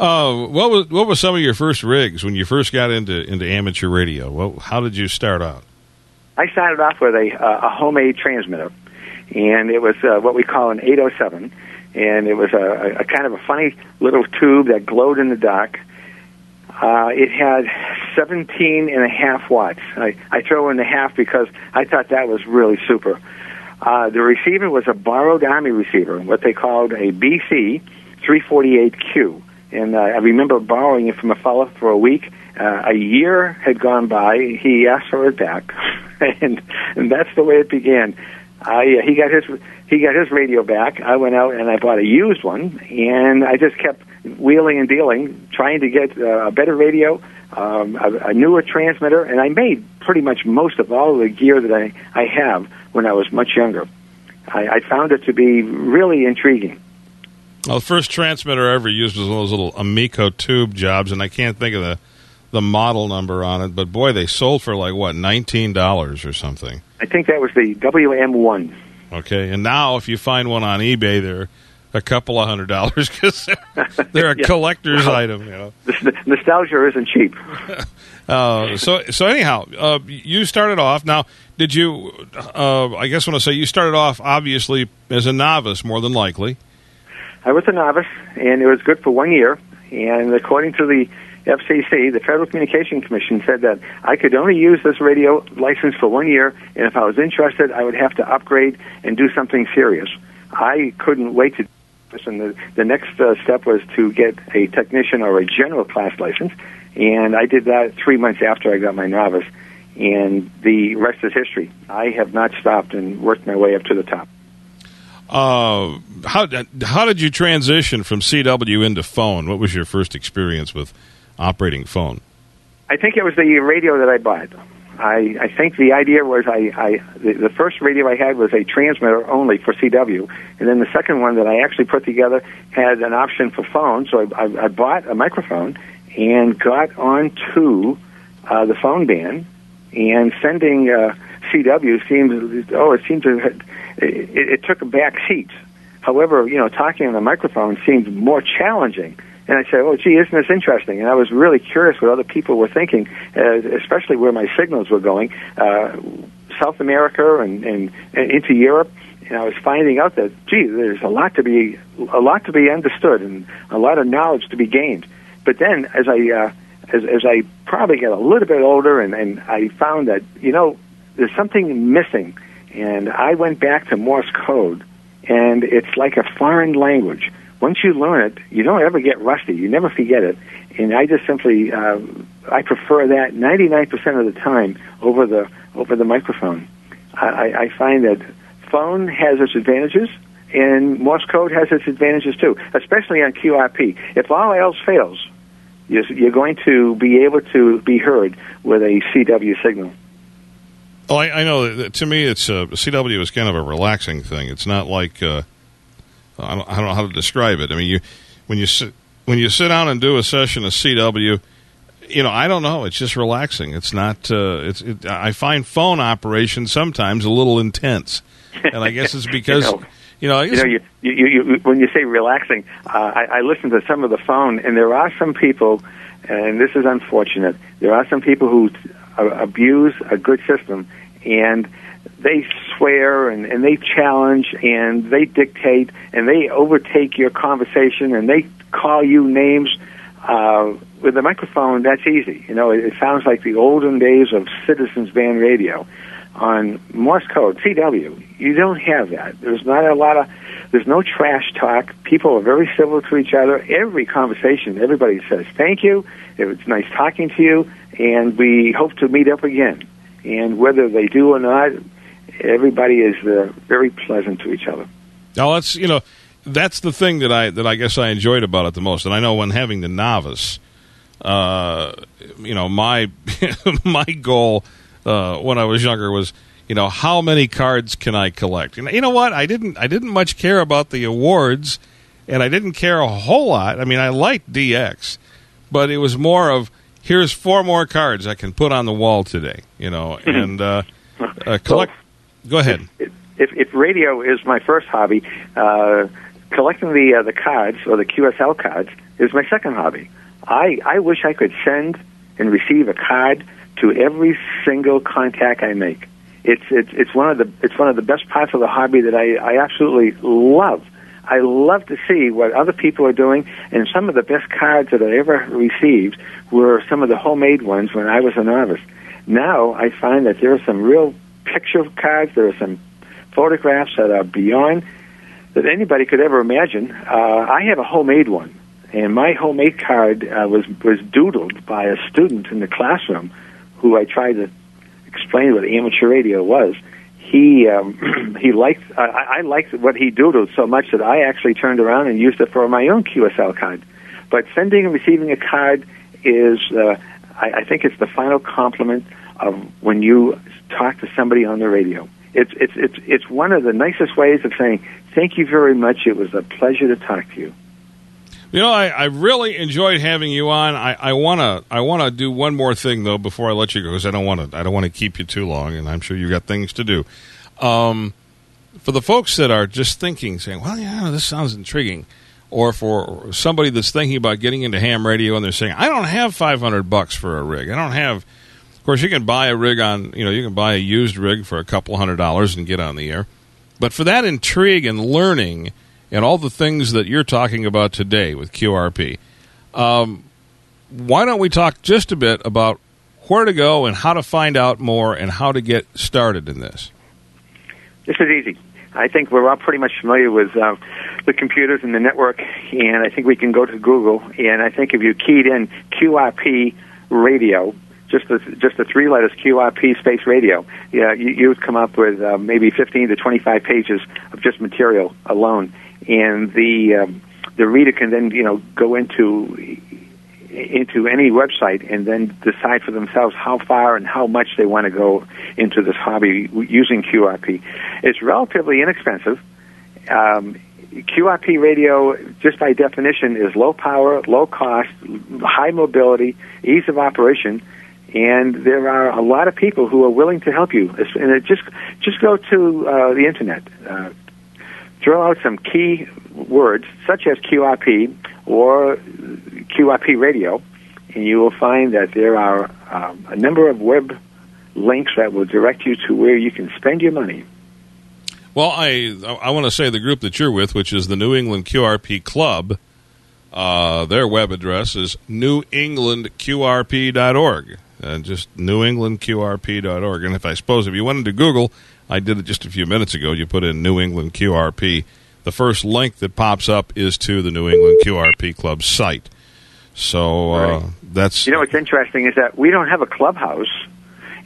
Uh, what was what were some of your first rigs when you first got into into amateur radio? Well, how did you start out? I started off with a uh, a homemade transmitter, and it was uh, what we call an eight oh seven, and it was a, a kind of a funny little tube that glowed in the dark. Uh, it had seventeen and a half watts. I, I throw in the half because I thought that was really super. Uh, the receiver was a borrowed Army receiver, what they called a B C three forty-eight Q. And uh, I remember borrowing it from a fellow for a week. Uh, a year had gone by. He asked for it back, and, and that's the way it began. I uh, he got his he got his radio back. I went out and I bought a used one, and I just kept wheeling and dealing, trying to get uh, a better radio, um, a, a newer transmitter, and I made pretty much most of all the gear that I, I have when I was much younger. I, I found it to be really intriguing. Well, the first transmitter I ever used was one of those little Amico tube jobs, and I can't think of the, the model number on it, but boy, they sold for like, what, nineteen dollars or something? I think that was the W M one. Okay, and now if you find one on eBay, they're a couple of hundred dollars because they're, they're a yeah. collector's well, item. You know, nostalgia isn't cheap. uh, so, so anyhow, uh, you started off. Now, did you? Uh, I guess when I say you started off, obviously as a novice, more than likely. I was a novice, and it was good for one year. And according to the F C C, the Federal Communication Commission, said that I could only use this radio license for one year, and if I was interested, I would have to upgrade and do something serious. I couldn't wait to do this, and the, the next uh, step was to get a technician or a general class license, and I did that three months after I got my novice, and the rest is history. I have not stopped and worked my way up to the top. Uh, how, how did you transition from C W into phone? What was your first experience with operating phone? I think it was the radio that I bought. I, I think the idea was I, I the, the first radio I had was a transmitter only for C W, and then the second one that I actually put together had an option for phone, so I, I, I bought a microphone and got onto uh, the phone band, and sending uh, C W seemed, oh, it seemed to, it, it took a back seat. However, you know, talking on the microphone seemed more challenging. And I said, oh, gee, isn't this interesting? And I was really curious what other people were thinking, uh, especially where my signals were going, uh, South America and, and, and into Europe. And I was finding out that, gee, there's a lot to be a lot to be understood and a lot of knowledge to be gained. But then as I uh, as, as I probably got a little bit older, and, and I found that, you know, there's something missing. And I went back to Morse code, and it's like a foreign language. Once you learn it, you don't ever get rusty. You never forget it. And I just simply, uh, I prefer that ninety-nine percent of the time over the over the microphone. I, I find that phone has its advantages, and Morse code has its advantages too, especially on Q R P. If all else fails, you're going to be able to be heard with a C W signal. Oh, I, I know. That to me, it's uh, C W is kind of a relaxing thing. It's not like... Uh I don't, I don't know how to describe it. I mean, you when you sit, when you sit down and do a session of C W, you know, I don't know. It's just relaxing. It's not. Uh, it's. It, I find phone operation sometimes a little intense, and I guess it's because you know. You know, I guess, you know you, you, you, when you say relaxing, uh, I, I listen to some of the phone, and there are some people, and this is unfortunate. There are some people who abuse a good system, and they swear, and, and they challenge, and they dictate, and they overtake your conversation, and they call you names. Uh, with a microphone, that's easy. You know, it, it sounds like the olden days of Citizens Band radio. On Morse code, C W, you don't have that. There's not a lot of, there's no trash talk. People are very civil to each other. Every conversation, everybody says thank you. It was nice talking to you, and we hope to meet up again. And whether they do or not, everybody is uh, very pleasant to each other. Now, that's, you know, that's the thing that I that I guess I enjoyed about it the most. And I know when having the novice, uh, you know, my my goal uh, when I was younger was, you know, how many cards can I collect? And you know what? I didn't I didn't much care about the awards, and I didn't care a whole lot. I mean, I liked D X, but it was more of, here's four more cards I can put on the wall today, you know, and uh, uh, collect. Well, go ahead. If, if, if radio is my first hobby, uh, collecting the uh, the cards or the Q S L cards is my second hobby. I, I wish I could send and receive a card to every single contact I make. It's it's it's one of the it's one of the best parts of the hobby that I, I absolutely love. I love to see what other people are doing, and some of the best cards that I ever received were some of the homemade ones when I was a novice. Now I find that there are some real picture cards, there are some photographs that are beyond that anybody could ever imagine. Uh, I have a homemade one, and my homemade card uh, was, was doodled by a student in the classroom who I tried to explain what amateur radio was. He um, he liked uh, I liked what he doodled so much that I actually turned around and used it for my own Q S L card. But sending and receiving a card is uh, I, I think it's the final compliment of when you talk to somebody on the radio. It's it's it's it's one of the nicest ways of saying thank you very much. It was a pleasure to talk to you. You know, I, I really enjoyed having you on. I, I wanna I wanna do one more thing though before I let you go, because I don't wanna I don't wanna keep you too long, and I'm sure you've got things to do. Um, for the folks that are just thinking, saying, well, yeah, this sounds intriguing, or for somebody that's thinking about getting into ham radio and they're saying, I don't have five hundred bucks for a rig. I don't have... Of course, you can buy a rig on, you know, you can buy a used rig for a couple hundred dollars and get on the air. But for that intrigue and learning and all the things that you're talking about today with Q R P, um, why don't we talk just a bit about where to go and how to find out more and how to get started in this? This is easy. I think we're all pretty much familiar with uh, the computers and the network, and I think we can go to Google, and I think if you keyed in Q R P radio, just the, just the three letters, Q R P space radio, yeah, you, you would come up with uh, maybe fifteen to twenty-five pages of just material alone. And the um, the reader can then, you know, go into into any website and then decide for themselves how far and how much they want to go into this hobby using Q R P. It's relatively inexpensive. Um, Q R P radio, just by definition, is low power, low cost, high mobility, ease of operation. And there are a lot of people who are willing to help you. And it just just go to uh, the Internet. Uh, throw out some key words, such as Q R P or Q R P radio, and you will find that there are um, a number of web links that will direct you to where you can spend your money. Well, I, I want to say the group that you're with, which is the New England Q R P Club, uh, their web address is new england q r p dot org. Uh, just new england q r p dot org. And if I suppose if you went into Google, I did it just a few minutes ago, you put in New England Q R P. The first link that pops up is to the New England Q R P Club site. So uh, right. That's... You know, what's interesting is that we don't have a clubhouse,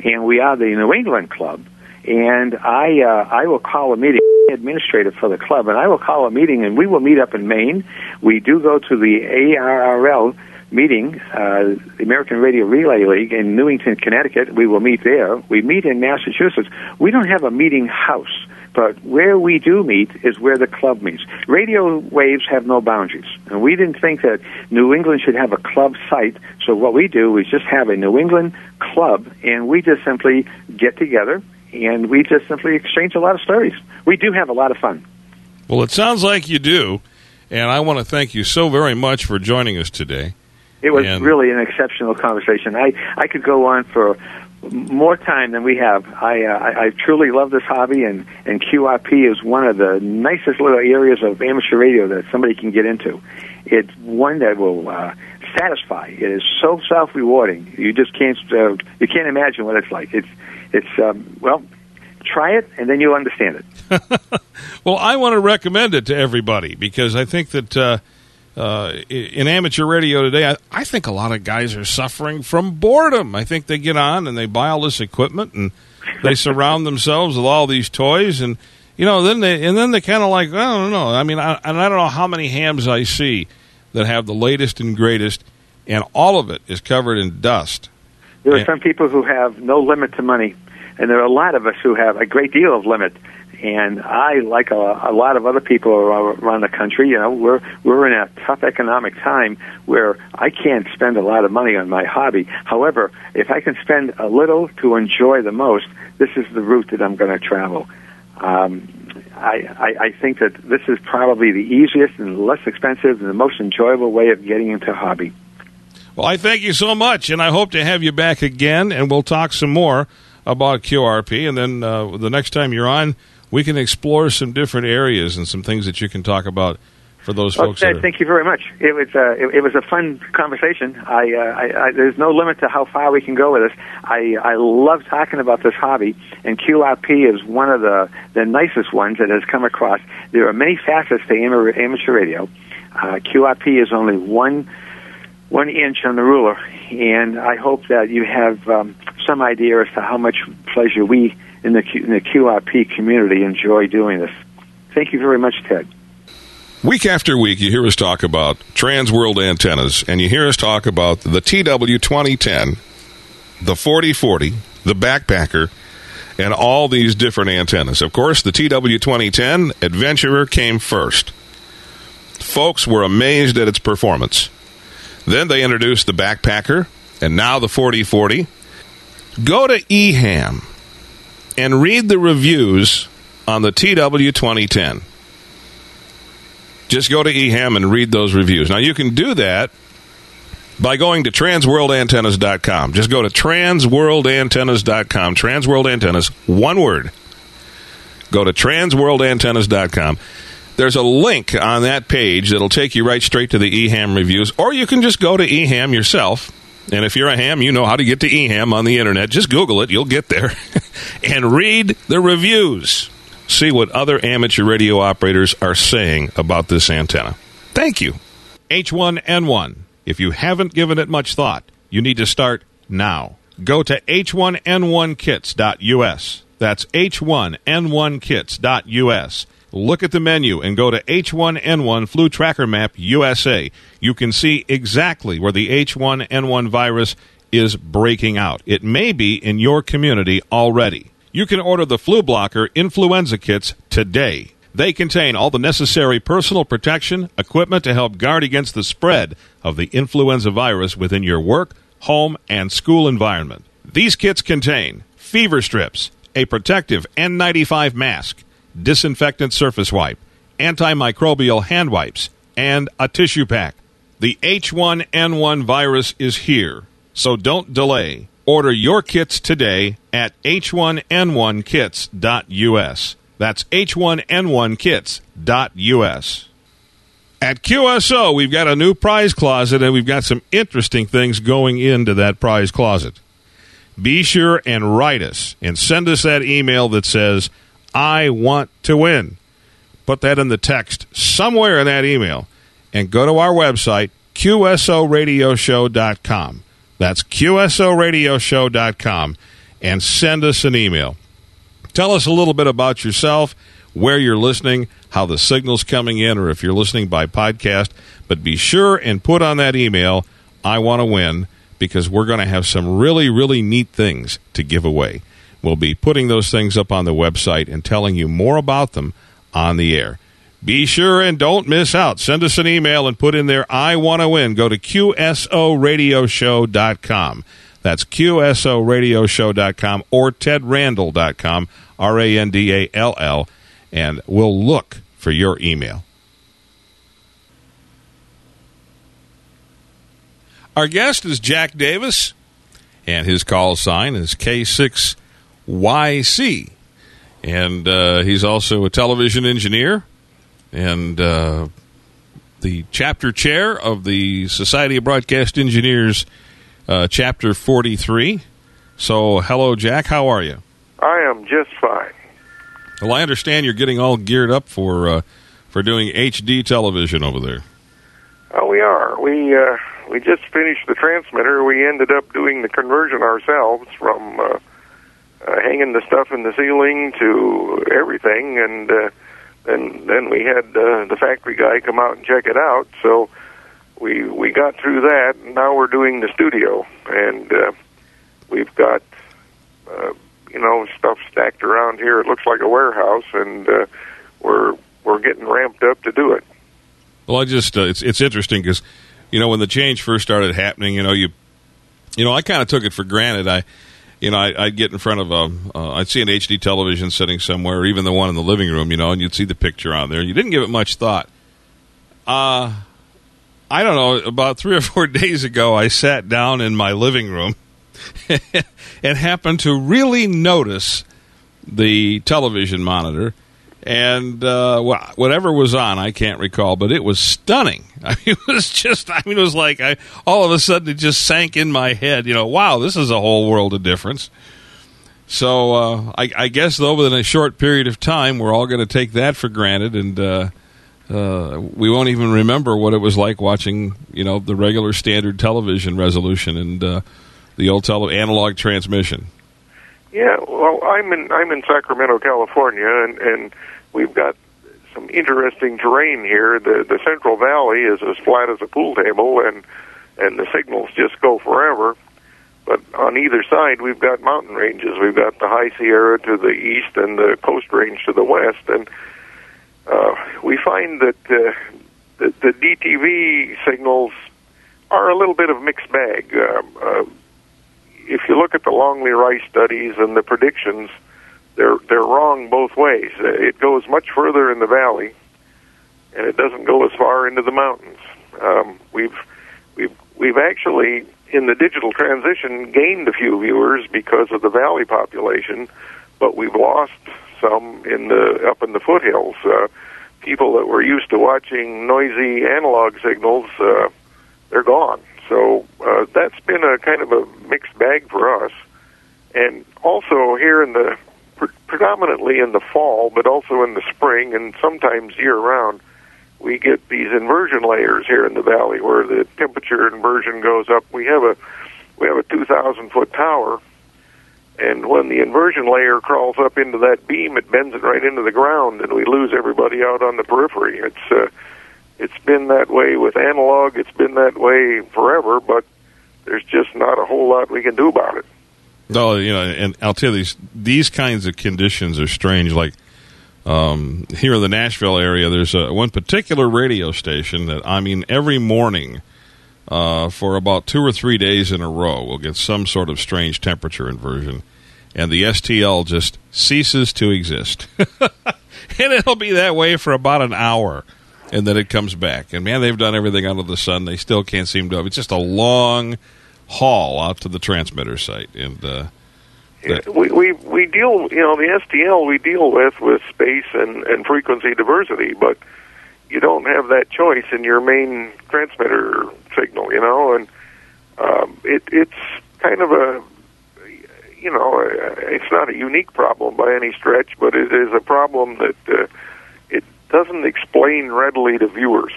and we are the New England Club. And I uh, I will call a meeting, administrator for the club, and I will call a meeting, and we will meet up in Maine. We do go to the A R R L meeting, uh, the American Radio Relay League in Newington, Connecticut. We will meet there. We meet in Massachusetts. We don't have a meeting house, but where we do meet is where the club meets. Radio waves have no boundaries, and we didn't think that New England should have a club site, so what we do is just have a New England club, and we just simply get together, and we just simply exchange a lot of stories. We do have a lot of fun. Well, it sounds like you do, and I want to thank you so very much for joining us today. It was and really an exceptional conversation. I, I could go on for more time than we have. I, uh, I I truly love this hobby, and, and Q R P is one of the nicest little areas of amateur radio that somebody can get into. It's one that will uh, satisfy. It is so self-rewarding. You just can't uh, you can't imagine what it's like. It's it's um, well, try it, and then you'll understand it. Well, I want to recommend it to everybody because I think that. Uh Uh, in amateur radio today, I, I think a lot of guys are suffering from boredom. I think they get on and they buy all this equipment and they surround themselves with all these toys, and you know, then they and then they kind of like, I don't know. I mean, I, and I don't know how many hams I see that have the latest and greatest, and all of it is covered in dust. There are and, some people who have no limit to money, and there are a lot of us who have a great deal of limit. And I, like a, a lot of other people around the country, you know, we're we're in a tough economic time where I can't spend a lot of money on my hobby. However, if I can spend a little to enjoy the most, this is the route that I'm going to travel. Um, I, I, I think that this is probably the easiest and less expensive and the most enjoyable way of getting into a hobby. Well, I thank you so much, and I hope to have you back again, and we'll talk some more about Q R P. And then uh, the next time you're on, we can explore some different areas and some things that you can talk about for those folks. Okay, that are... Thank you very much. It was uh, it, it was a fun conversation. I, uh, I, I there's no limit to how far we can go with this. I I love talking about this hobby, and Q R P is one of the the nicest ones that has come across. There are many facets to amateur radio. Uh, Q R P is only one one inch on the ruler, and I hope that you have um, some idea as to how much pleasure we. In the, Q, in the Q R P community enjoy doing this. Thank you very much, Ted. Week after week, you hear us talk about Transworld Antennas, and you hear us talk about the T W twenty ten, the forty forty, the Backpacker, and all these different antennas. Of course, the T W twenty ten Adventurer came first. Folks were amazed at its performance. Then they introduced the Backpacker, and now the forty forty. Go to eHAM and read the reviews on the T W twenty ten. Just go to eHAM and read those reviews. Now, you can do that by going to transworld antennas dot com. Just go to transworld antennas dot com. Transworld Antennas, one word. Go to transworld antennas dot com. There's a link on that page that'll take you right straight to the eHAM reviews, or you can just go to eHAM yourself. And if you're a ham, you know how to get to eHAM on the internet. Just Google it. You'll get there. And read the reviews. See what other amateur radio operators are saying about this antenna. Thank you. H one N one. If you haven't given it much thought, you need to start now. Go to H one N one Kits dot U S. That's H one N one Kits dot U S. Look at the menu and go to H one N one Flu Tracker Map U S A. You can see exactly where the H one N one virus is breaking out. It may be in your community already. You can order the Flu Blocker Influenza Kits today. They contain all the necessary personal protection equipment to help guard against the spread of the influenza virus within your work, home, and school environment. These kits contain fever strips, a protective N ninety-five mask, disinfectant surface wipe, antimicrobial hand wipes, and a tissue pack. The H one N one virus is here, so don't delay. Order your kits today at H one N one Kits dot U S. That's H one N one Kits dot U S. At Q S O, we've got a new prize closet, and we've got some interesting things going into that prize closet. Be sure and write us and send us that email that says, I want to win. Put that in the text somewhere in that email and go to our website, Q S O radio show dot com. That's Q S O radio show dot com, and send us an email. Tell us a little bit about yourself, where you're listening, how the signal's coming in, or if you're listening by podcast. But be sure and put on that email, I want to win, because we're going to have some really, really neat things to give away. We'll be putting those things up on the website and telling you more about them on the air. Be sure and don't miss out. Send us an email and put in there, I want to win. Go to Q S O radio show dot com. That's Q S O radio show dot com or Ted Randall dot com, R A N D A L L, and we'll look for your email. Our guest is Jack Davis, and his call sign is K six Y C, and uh, he's also a television engineer and uh, the chapter chair of the Society of Broadcast Engineers, uh, Chapter forty-three. So, hello, Jack. How are you? I am just fine. Well, I understand you're getting all geared up for uh, for doing H D television over there. Oh, we are. We uh, we just finished the transmitter. We ended up doing the conversion ourselves from Uh, Uh, hanging the stuff in the ceiling to everything, and uh, then then we had uh, the factory guy come out and check it out. So we we got through that, and now we're doing the studio, and uh, we've got uh, you know stuff stacked around here. It looks like a warehouse, and uh, we're we're getting ramped up to do it. Well, I just uh, it's it's interesting because you know when the change first started happening, you know you you know I kind of took it for granted. I. You know, I'd get in front of a, uh, I'd see an H D television sitting somewhere, or even the one in the living room, you know, and you'd see the picture on there. You didn't give it much thought. Uh, I don't know, about three or four days ago, I sat down in my living room and happened to really notice the television monitor. And uh, whatever was on, I can't recall, but it was stunning. I mean, it was just, I mean, it was like I, all of a sudden it just sank in my head. You know, wow, this is a whole world of difference. So uh, I, I guess, though, within a short period of time, we're all going to take that for granted, and uh, uh, we won't even remember what it was like watching, you know, the regular standard television resolution and uh, the old tele- analog transmission. Yeah, well, I'm in I'm in Sacramento, California, and, and we've got some interesting terrain here. The the Central Valley is as flat as a pool table, and and the signals just go forever. But on either side, we've got mountain ranges. We've got the High Sierra to the east and the Coast Range to the west, and uh, we find that uh, the, the D T V signals are a little bit of mixed bag. Uh, uh, If you look at the Longley Rice studies and the predictions, they're they're wrong both ways. It goes much further in the valley, and it doesn't go as far into the mountains. Um, we've we've we've actually in the digital transition gained a few viewers because of the valley population, but we've lost some in the up in the foothills. Uh, people that were used to watching noisy analog signals, uh, they're gone. So uh, that's been a kind of a mixed bag for us. And also here in the, pre- predominantly in the fall, but also in the spring and sometimes year-round, we get these inversion layers here in the valley where the temperature inversion goes up. We have a we have a two thousand foot tower, and when the inversion layer crawls up into that beam, it bends it right into the ground, and we lose everybody out on the periphery. It's uh, it's been that way with analog. It's been that way forever, but there's just not a whole lot we can do about it. No, you know, and I'll tell you, these, these kinds of conditions are strange. Like um, here in the Nashville area, there's a, one particular radio station that, I mean, every morning uh, for about two or three days in a row, we'll get some sort of strange temperature inversion, and the S T L just ceases to exist. And it'll be that way for about an hour, and then it comes back. And, man, they've done everything under the sun. They still can't seem to. It's just a long haul out to the transmitter site, and uh, we, we we deal. You know, the S T L we deal with with space and, and frequency diversity, but you don't have that choice in your main transmitter signal. You know, and um, it it's kind of a you know it's not a unique problem by any stretch, but it is a problem that uh, it doesn't explain readily to viewers.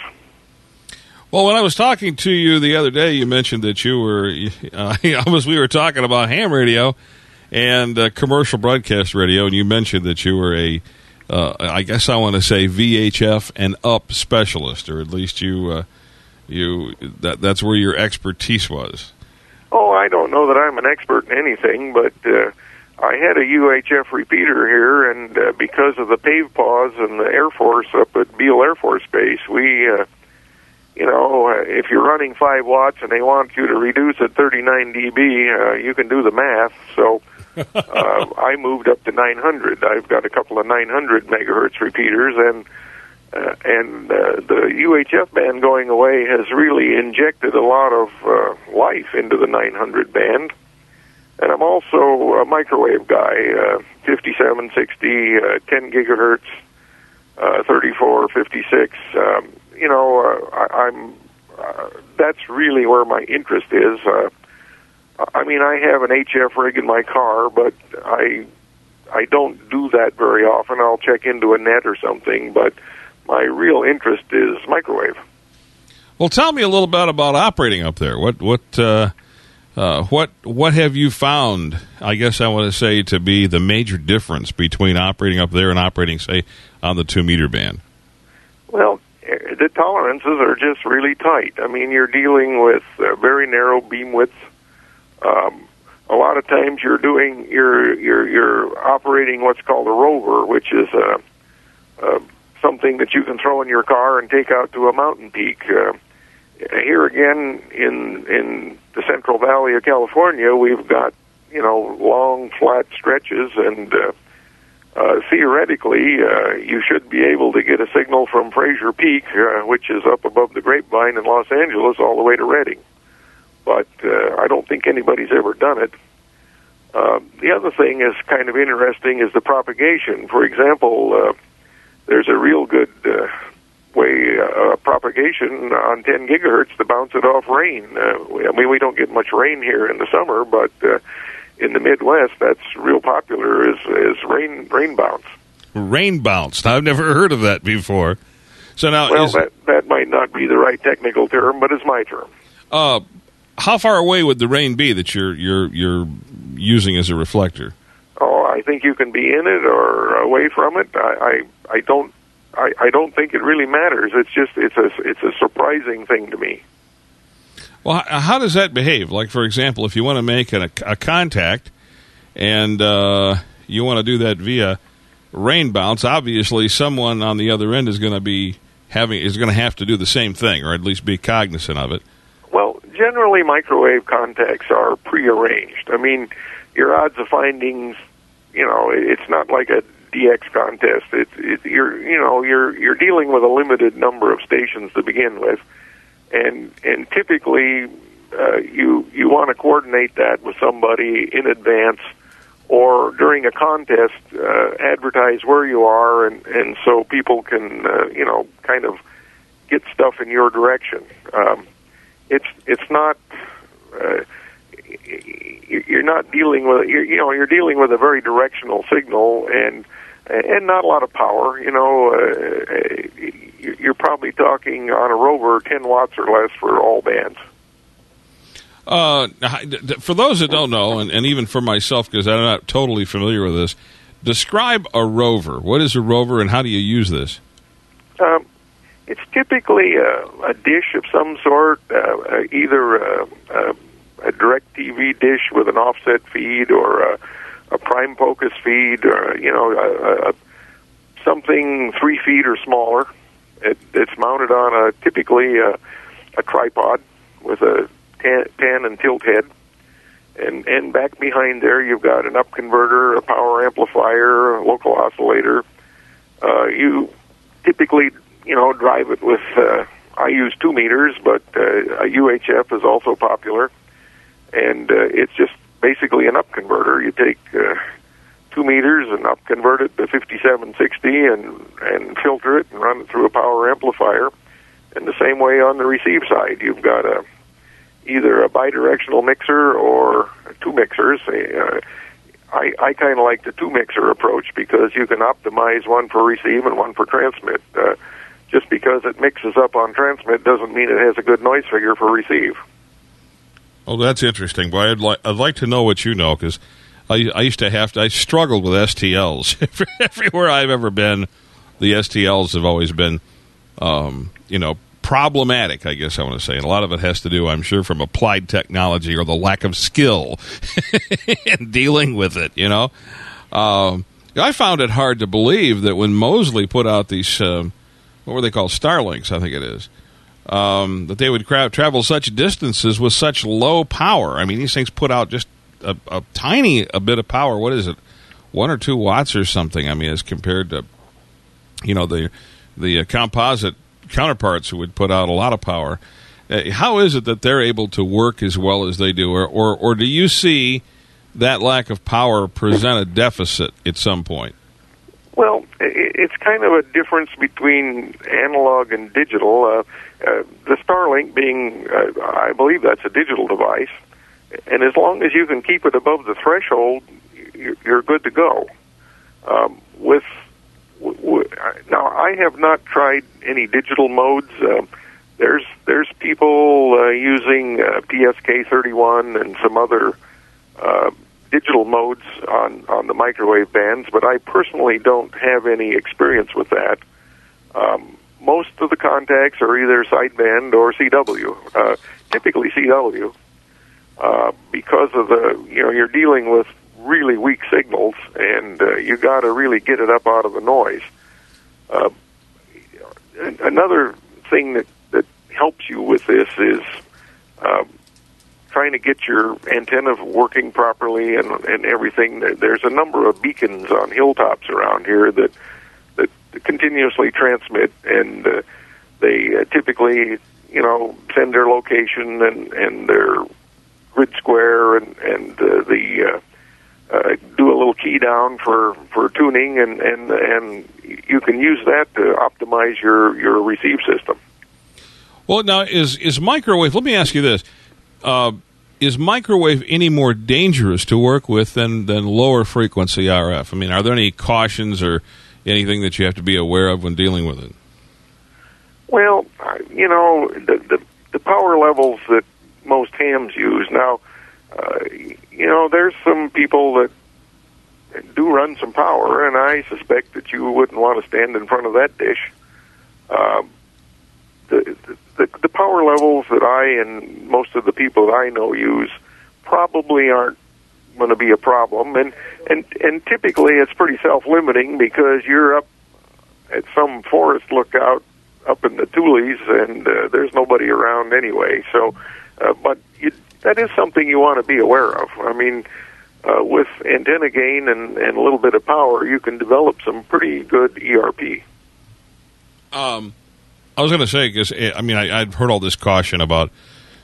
Well, when I was talking to you the other day, you mentioned that you were, uh, I was, we were talking about ham radio and uh, commercial broadcast radio, and you mentioned that you were a, uh, I guess I want to say V H F and up specialist, or at least you, uh, you that that's where your expertise was. Oh, I don't know that I'm an expert in anything, but uh, I had a U H F repeater here, and uh, because of the pave pause and the Air Force up at Beale Air Force Base, we... Uh, You know, if you're running five watts and they want you to reduce at thirty-nine decibels, uh, you can do the math. So uh, I moved up to nine hundred. I've got a couple of nine hundred megahertz repeaters, and uh, and uh, the U H F band going away has really injected a lot of uh, life into the nine hundred band. And I'm also a microwave guy, uh, fifty-seven sixty, uh, ten gigahertz, uh, thirty-four fifty-six, um You know, uh, I, I'm. Uh, that's really where my interest is. Uh, I mean, I have an H F rig in my car, but I I don't do that very often. I'll check into a net or something, but my real interest is microwave. Well, tell me a little bit about operating up there. What what uh, uh, what what have you found? I guess I want to say to be the major difference between operating up there and operating, say, on the two meter band. Well, the tolerances are just really tight. I mean, you're dealing with uh, very narrow beam widths. Um, a lot of times, you're doing you're you're you're operating what's called a rover, which is uh, uh, something that you can throw in your car and take out to a mountain peak. Uh, here again, in in the Central Valley of California, we've got you know long flat stretches and. Uh, Uh, theoretically, uh, you should be able to get a signal from Fraser Peak, uh, which is up above the Grapevine in Los Angeles, all the way to Redding. But uh, I don't think anybody's ever done it. Uh, the other thing is kind of interesting is the propagation. For example, uh, there's a real good uh, way uh, propagation on ten gigahertz to bounce it off rain. Uh, I mean, we don't get much rain here in the summer, but... Uh, In the Midwest, that's real popular, is, is rain rain bounce. Rain bounce. I've never heard of that before. So now, well, is, that, that might not be the right technical term, but it's my term. Uh, how far away would the rain be that you're you're you're using as a reflector? Oh, I think you can be in it or away from it. I I, I don't I, I don't think it really matters. It's just it's a it's a surprising thing to me. Well, how does that behave? Like, for example, if you want to make an, a, a contact and uh, you want to do that via rain bounce, obviously someone on the other end is going to be having is going to have to do the same thing, or at least be cognizant of it. Well, generally, microwave contacts are prearranged. I mean, your odds of finding you know, it's not like a D X contest. It's it, you're you know you're you're dealing with a limited number of stations to begin with, and and typically uh, you you want to coordinate that with somebody in advance, or during a contest uh, advertise where you are, and and so people can uh, you know kind of get stuff in your direction. Um, it's it's not. Uh, You're not dealing with you know you're dealing with a very directional signal and and not a lot of power. You know, uh, you're probably talking on a rover ten watts or less for all bands. Uh, for those that don't know, and, and even for myself because I'm not totally familiar with this, describe a rover. What is a rover, and how do you use this? Um, it's typically a, a dish of some sort, uh, either. A, a a direct T V dish with an offset feed or a, a prime focus feed or, you know, a, a, something three feet or smaller. It, it's mounted on a typically a, a tripod with a pan, pan and tilt head. And, and back behind there, you've got an up converter, a power amplifier, a local oscillator. Uh, you typically, you know, drive it with, uh, I use two meters, but uh, a U H F is also popular. And uh, it's just basically an up converter. You take uh, two meters and up convert it to fifty-seven sixty and, and filter it and run it through a power amplifier. And the same way on the receive side, you've got a, either a bidirectional mixer or two mixers. Uh, I, I kind of like the two mixer approach because you can optimize one for receive and one for transmit. Uh, just because it mixes up on transmit doesn't mean it has a good noise figure for receive. Oh, that's interesting. Boy, I'd like I'd like to know what you know because I I used to have to I struggled with S T Ls everywhere I've ever been. The S T Ls have always been, um, you know, problematic. I guess I want to say, and a lot of it has to do, I'm sure, from applied technology or the lack of skill in dealing with it. You know, um, I found it hard to believe that when Mosley put out these um, what were they called, Starlinks, I think it is. Um, that they would cra- travel such distances with such low power. I mean, these things put out just a, a tiny a bit of power. What is it, one or two watts or something? I mean, as compared to, you know, the the composite counterparts who would put out a lot of power. Uh, how is it that they're able to work as well as they do, or or, or do you see that lack of power present a deficit at some point? Well, it's kind of a difference between analog and digital. Uh, uh, the Starlink being, uh, I believe that's a digital device, and as long as you can keep it above the threshold, you're good to go. Um, with w- w- now, I have not tried any digital modes. Um, there's there's people uh, using uh, P S K thirty-one and some other Uh, digital modes on, on the microwave bands, but I personally don't have any experience with that. Um, most of the contacts are either sideband or C W, uh, typically C W, uh, because of the, you know, you're dealing with really weak signals, and uh, you got to really get it up out of the noise. Uh, another thing that, that helps you with this is uh, trying to get your antenna working properly and, and everything. There's a number of beacons on hilltops around here that that continuously transmit, and uh, they uh, typically, you know, send their location and, and their grid square and, and uh, the uh, uh, do a little key down for, for tuning, and, and, and you can use that to optimize your, your receive system. Well, now, is is microwave, let me ask you this. Uh, is microwave any more dangerous to work with than, than lower frequency R F? I mean, are there any cautions or anything that you have to be aware of when dealing with it? Well, you know, the the, the power levels that most hams use. Now, uh, you know, there's some people that do run some power, and I suspect that you wouldn't want to stand in front of that dish. Uh, the, the The, the power levels that I and most of the people that I know use probably aren't going to be a problem, and, and and typically it's pretty self-limiting because you're up at some forest lookout up in the Tules, and uh, there's nobody around anyway. So, uh, but you, that is something you want to be aware of. I mean, uh, with antenna gain and, and a little bit of power, you can develop some pretty good E R P. Um, I was going to say, because, I mean, I, I'd heard all this caution about,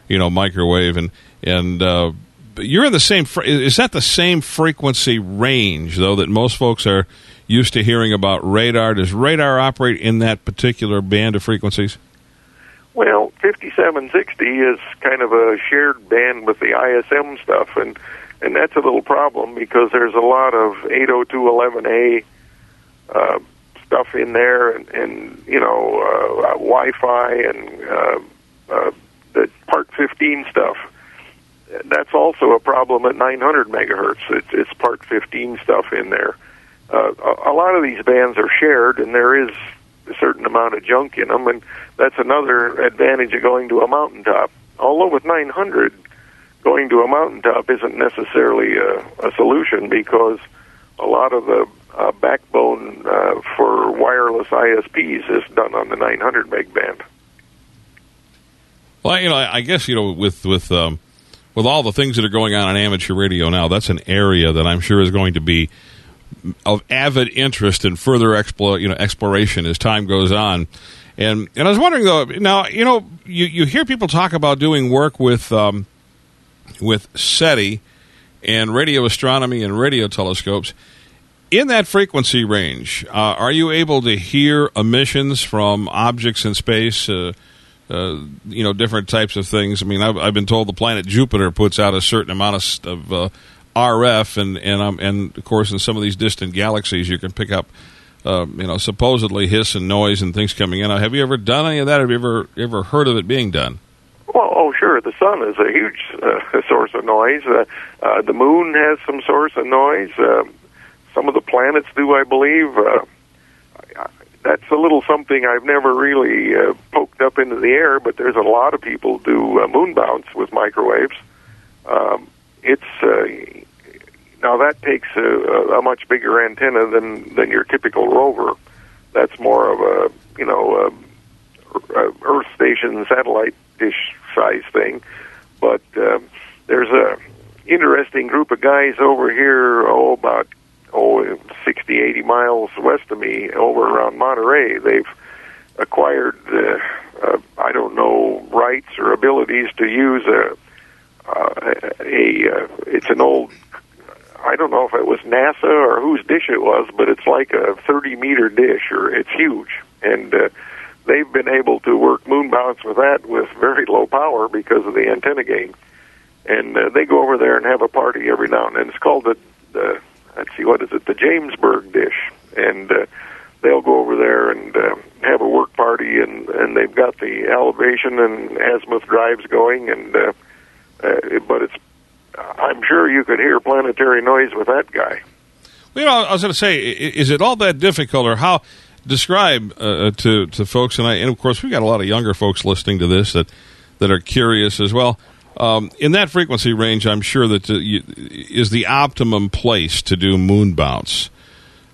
you know, microwave, and, and uh, you're in the same, fre- is that the same frequency range, though, that most folks are used to hearing about radar? Does radar operate in that particular band of frequencies? Well, fifty-seven sixty is kind of a shared band with the I S M stuff, and, and that's a little problem because there's a lot of eight oh two eleven A uh, stuff in there, and, and you know, uh, Wi-Fi and uh, uh, the Part fifteen stuff. That's also a problem at nine hundred megahertz. It's, it's Part fifteen stuff in there. Uh, a, a lot of these bands are shared, and there is a certain amount of junk in them, and that's another advantage of going to a mountaintop. Although with nine hundred, going to a mountaintop isn't necessarily a, a solution because a lot of the uh, backbone uh, for wireless I S Ps is done on the nine hundred meg band. Well, you know, I guess, you know, with with um, with all the things that are going on in amateur radio now, that's an area that I'm sure is going to be of avid interest and further explore, you know, exploration as time goes on. And and I was wondering, though, now, you know, you, you hear people talk about doing work with um, with SETI and radio astronomy and radio telescopes. In that frequency range, uh, are you able to hear emissions from objects in space, uh, uh, you know, different types of things? I mean, I've, I've been told the planet Jupiter puts out a certain amount of... of uh, R F, and and, um, and of course in some of these distant galaxies you can pick up uh, you know supposedly hiss and noise and things coming in. Have you ever done any of that? Have you ever ever heard of it being done? Well, oh sure, the sun is a huge uh, source of noise. Uh, uh, the moon has some source of noise. Uh, some of the planets do, I believe. Uh, that's a little something I've never really uh, poked up into the air, but there's a lot of people do uh, moon bounce with microwaves. Um, it's uh, Now, that takes a, a much bigger antenna than, than your typical rover. That's more of a, you know, a, a Earth station, satellite dish size thing. But uh, there's a interesting group of guys over here, oh, about oh, sixty, eighty miles west of me, over around Monterey. They've acquired, uh, uh, I don't know, rights or abilities to use a, uh, a uh, it's an old... I don't know if it was NASA or whose dish it was, but it's like a thirty-meter dish, or it's huge. And uh, they've been able to work moon bounce with that with very low power because of the antenna gain. And uh, they go over there and have a party every now and then. It's called the, the let's see, what is it, the Jamesburg dish. And uh, they'll go over there and uh, have a work party, and, and they've got the elevation and azimuth drives going, and uh, uh, but it's I'm sure you could hear planetary noise with that guy. Well, you know, I was going to say, is it all that difficult, or how, describe uh, to, to folks, and I, and of course we've got a lot of younger folks listening to this that, that are curious as well. Um, in that frequency range, I'm sure that uh, you, is the optimum place to do moon bounce.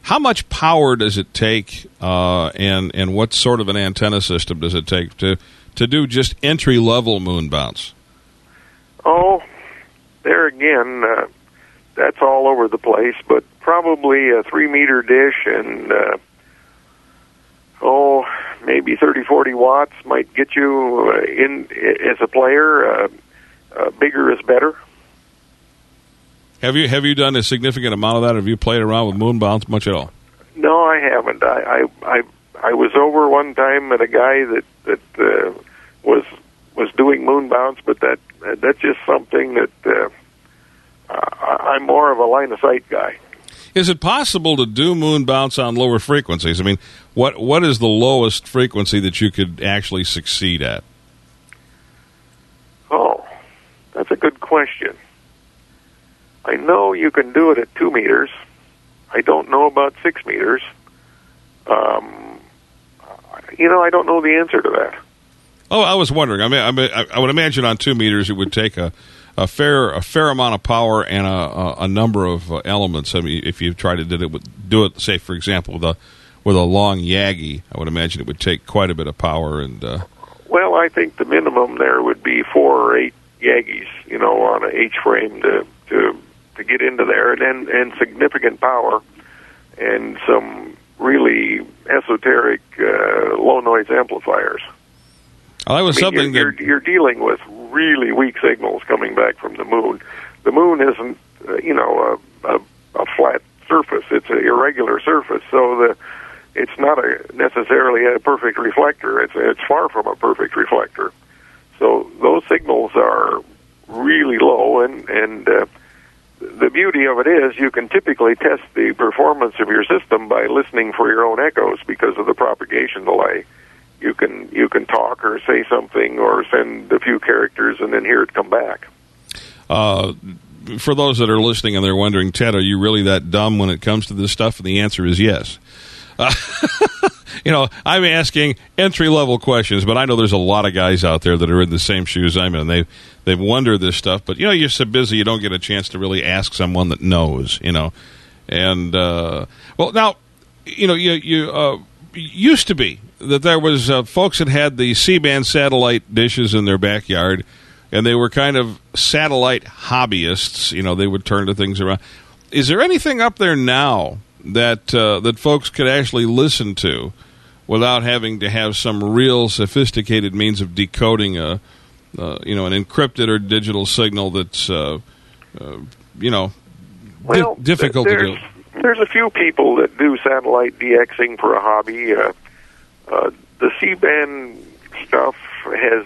How much power does it take, uh, and, and what sort of an antenna system does it take to, to do just entry-level moon bounce? Oh, there again, uh, that's all over the place, but probably a three-meter dish and, uh, oh, maybe thirty, forty watts might get you uh, in as a player. Uh, uh, bigger is better. Have you have you done a significant amount of that? Have you played around with moon bounce much at all? No, I haven't. I I, I, I was over one time at a guy that, that uh, was... was doing moon bounce, but that that's just something that uh, I'm more of a line of sight guy. Is it possible to do moon bounce on lower frequencies? I mean, what what is the lowest frequency that you could actually succeed at? Oh, that's a good question. I know you can do it at two meters. I don't know about six meters. Um, you know, I don't know the answer to that. Oh, I was wondering. I mean, I, mean, I would imagine on two meters it would take a, a fair a fair amount of power and a, a, a number of uh, elements. I mean, if you tried to do it, with, do it, say for example with a with a long Yagi, I would imagine it would take quite a bit of power. And uh, well, I think the minimum there would be four or eight Yagis, you know, on an H frame to to to to get into there, and, and significant power and some really esoteric uh, low-noise amplifiers. Oh, that was I mean, something you're, that... you're, you're dealing with really weak signals coming back from the moon. The moon isn't, uh, you know, a, a, a flat surface. It's an irregular surface, so the it's not a, necessarily a perfect reflector. It's, it's far from a perfect reflector. So those signals are really low, and, and uh, the beauty of it is you can typically test the performance of your system by listening for your own echoes because of the propagation delay. You can you can talk or say something or send a few characters and then hear it come back. Uh, for those that are listening and they're wondering, Ted, are you really that dumb when it comes to this stuff? And the answer is yes. Uh, you know, I'm asking entry-level questions, but I know there's a lot of guys out there that are in the same shoes I'm in. They they wonder this stuff, but, you know, you're so busy you don't get a chance to really ask someone that knows, you know. And, uh, well, now, you know, you, you uh, used to be that there was uh, folks that had the C-band satellite dishes in their backyard, and they were kind of satellite hobbyists. You know, they would turn to things around. Is there anything up there now that uh, that folks could actually listen to without having to have some real sophisticated means of decoding a uh, you know an encrypted or digital signal that's uh, uh, you know well, di- difficult to do? There's a few people that do satellite DXing for a hobby. Uh, uh, the C-band stuff has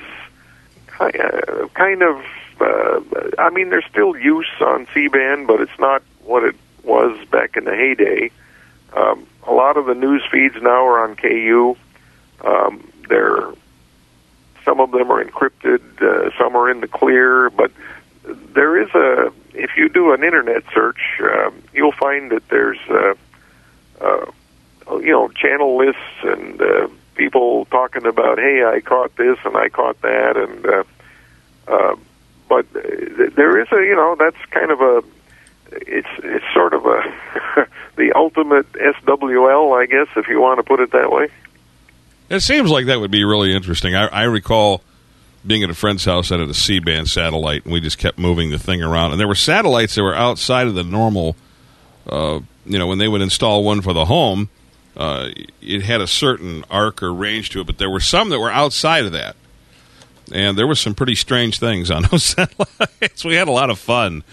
uh, kind of uh, I mean there's still use on C-band, but it's not what it was back in the heyday. Um, a lot of the news feeds now are on K U. Um, they're, some of them are encrypted, uh, some are in the clear, but there is a, if you do an internet search, uh, you'll find that there's, uh, uh, you know, channel lists and uh, people talking about, hey, I caught this and I caught that, and uh, uh, but there is a, you know, that's kind of a, It's it's sort of a the ultimate S W L, I guess, if you want to put it that way. It seems like that would be really interesting. I, I recall being at a friend's house that had a C-band satellite, and we just kept moving the thing around. And there were satellites that were outside of the normal, uh, you know, when they would install one for the home, uh, it had a certain arc or range to it, but there were some that were outside of that. And there were some pretty strange things on those satellites. We had a lot of fun.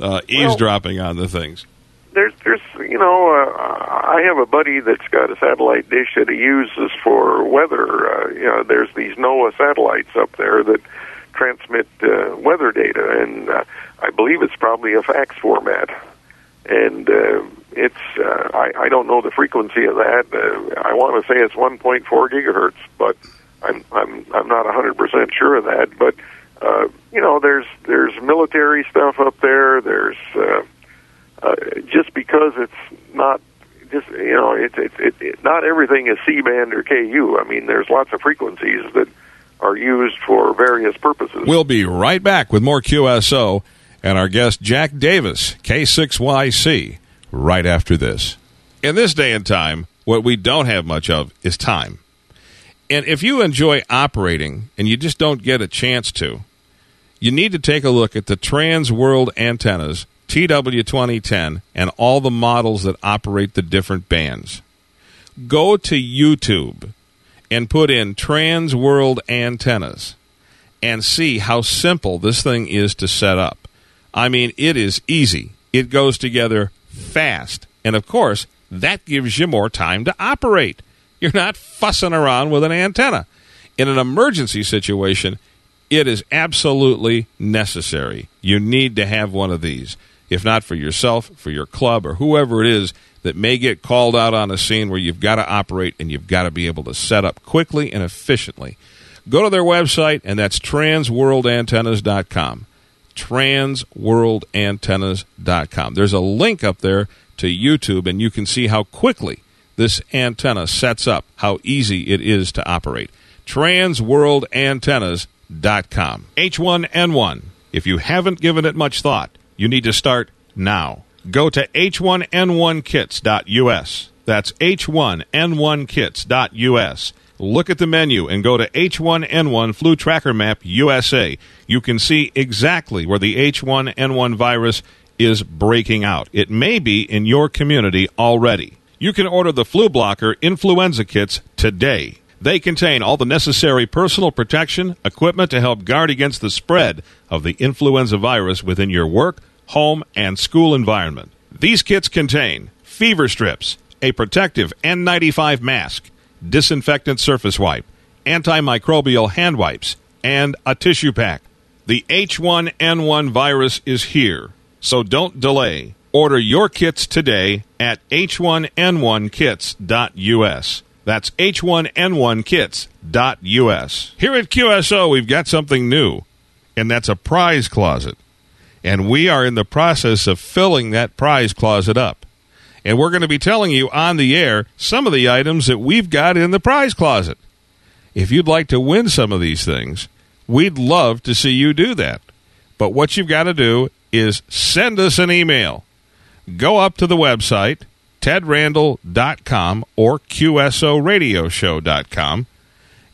Uh, eavesdropping well, on the things. There's, there's, you know, uh, I have a buddy that's got a satellite dish that he uses for weather. Uh, you know, there's these NOAA satellites up there that transmit uh, weather data, and uh, I believe it's probably a fax format. And uh, it's, uh, I, I don't know the frequency of that. Uh, I want to say it's one point four gigahertz, but I'm, I'm, I'm not one hundred percent sure of that, but. Uh, you know, there's there's military stuff up there. There's uh, uh, just because it's not just you know it's it, it, it not everything is C-band or K U. I mean, there's lots of frequencies that are used for various purposes. We'll be right back with more Q S O and our guest Jack Davis, K six Y C, right after this. In this day and time, what we don't have much of is time. And if you enjoy operating and you just don't get a chance to, you need to take a look at the Transworld Antennas, T W twenty ten, and all the models that operate the different bands. Go to YouTube and put in Transworld Antennas and see how simple this thing is to set up. I mean, it is easy. It goes together fast. And, of course, that gives you more time to operate. You're not fussing around with an antenna. In an emergency situation, it is absolutely necessary. You need to have one of these, if not for yourself, for your club, or whoever it is that may get called out on a scene where you've got to operate and you've got to be able to set up quickly and efficiently. Go to their website, and that's transworld antennas dot com. transworld antennas dot com. There's a link up there to YouTube, and you can see how quickly this antenna sets up, how easy it is to operate. transworld antennas dot com. H one N one. If you haven't given it much thought, you need to start now. Go to H one N one Kits dot U S. That's H one N one Kits dot U S. Look at the menu and go to H one N one Flu Tracker Map U S A. You can see exactly where the H one N one virus is breaking out. It may be in your community already. You can order the Flu Blocker influenza kits today. They contain all the necessary personal protection equipment to help guard against the spread of the influenza virus within your work, home, and school environment. These kits contain fever strips, a protective N ninety-five mask, disinfectant surface wipe, antimicrobial hand wipes, and a tissue pack. The H one N one virus is here, so don't delay. Order your kits today at H one N one Kits dot U S. That's H one N one Kits dot U S. Here at Q S O, we've got something new, and that's a prize closet. And we are in the process of filling that prize closet up. And we're going to be telling you on the air some of the items that we've got in the prize closet. If you'd like to win some of these things, we'd love to see you do that. But what you've got to do is send us an email. Go up to the website, Ted Randall dot com or Q S O Radio Show dot com.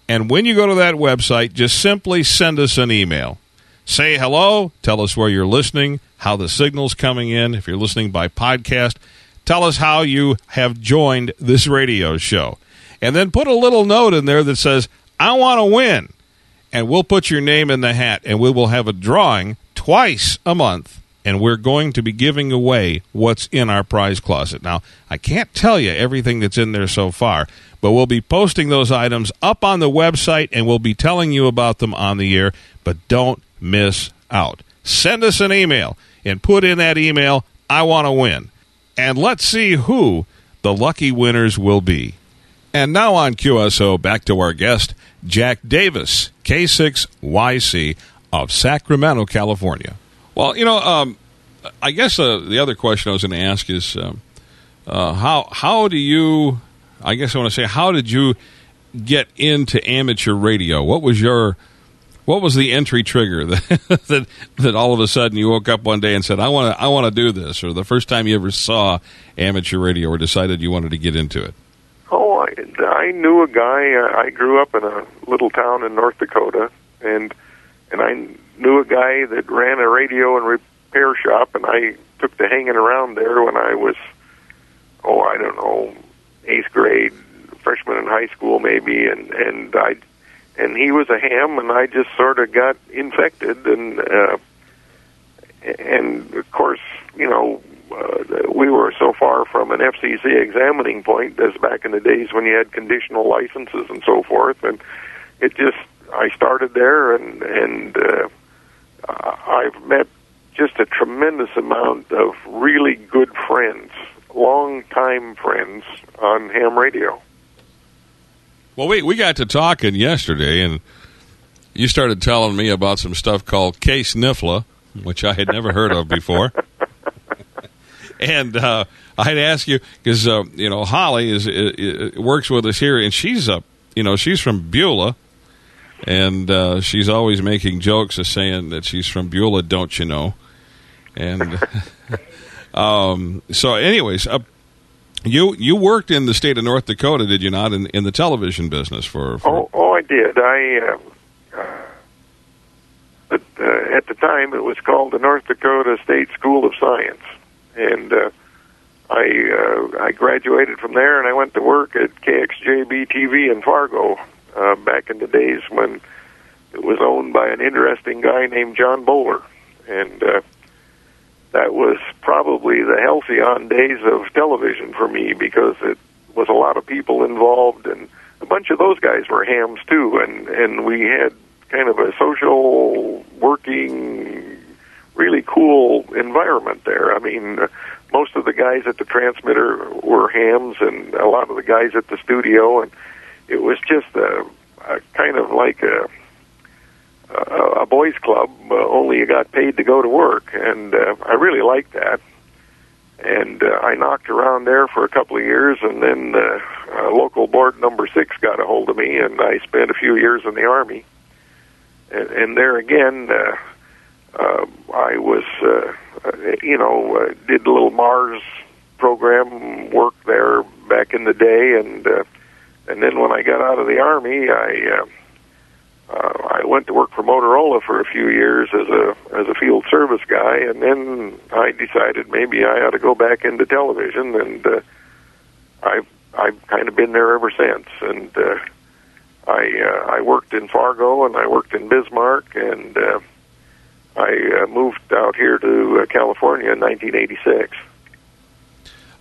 And when you go to that website, just simply send us an email. Say hello. Tell us where you're listening, how the signal's coming in. If you're listening by podcast, tell us how you have joined this radio show. And then put a little note in there that says, I want to win. And we'll put your name in the hat, and we will have a drawing twice a month. And we're going to be giving away what's in our prize closet. Now, I can't tell you everything that's in there so far, but we'll be posting those items up on the website, and we'll be telling you about them on the air. But don't miss out. Send us an email and put in that email, I want to win. And let's see who the lucky winners will be. And now on Q S O, back to our guest, Jack Davis, K six Y C of Sacramento, California. Well, you know, um, I guess uh, the other question I was going to ask is, um, uh, how how do you, I guess I want to say, how did you get into amateur radio? What was your, what was the entry trigger that that, that all of a sudden you woke up one day and said, I want to I want to do this, or the first time you ever saw amateur radio or decided you wanted to get into it? Oh, I, I knew a guy, uh, I grew up in a little town in North Dakota, and and I knew a guy that ran a radio and repair shop, and I took to hanging around there when I was, oh, I don't know, eighth grade, freshman in high school maybe, and and I, and he was a ham, and I just sort of got infected, and uh, and of course, you know, uh, we were so far from an F C C examining point as back in the days when you had conditional licenses and so forth, and it just, I started there, and and. Uh, I've met just a tremendous amount of really good friends, long-time friends on ham radio. Well, we, we got to talking yesterday, and you started telling me about some stuff called K-Sniffla, which I had never heard of before. And uh, I'd ask you, because, uh, you know, Holly is, is, works with us here, and she's up, you know, she's from Beulah. And uh, she's always making jokes of saying that she's from Beulah, don't you know? And um, so anyways, uh, you you worked in the state of North Dakota, did you not, in, in the television business? for? for... Oh, oh, I did. I uh, but, uh, at the time, it was called the North Dakota State School of Science. And uh, I, uh, I graduated from there, and I went to work at K X J B T V in Fargo. Uh, back in the days when it was owned by an interesting guy named John Bowler. And uh, that was probably the halcyon days of television for me, because it was a lot of people involved, and a bunch of those guys were hams too, and, and we had kind of a social, working, really cool environment there. I mean, uh, most of the guys at the transmitter were hams, and a lot of the guys at the studio, and it was just a, a kind of like a, a, a boys' club, uh, only you got paid to go to work, and uh, I really liked that. And uh, I knocked around there for a couple of years, and then uh, uh, local board number six got a hold of me, and I spent a few years in the Army. And, and there again, uh, uh, I was, uh, you know, uh, did a little Mars program work there back in the day, and... Uh, And then when I got out of the Army, I uh, uh, I went to work for Motorola for a few years as a as a field service service guy, and then I decided maybe I ought to go back into television, and uh, I've I've kind of been there ever since. And uh, I uh, I worked in Fargo, and I worked in Bismarck, and uh, I uh, moved out here to uh, California in nineteen eighty-six.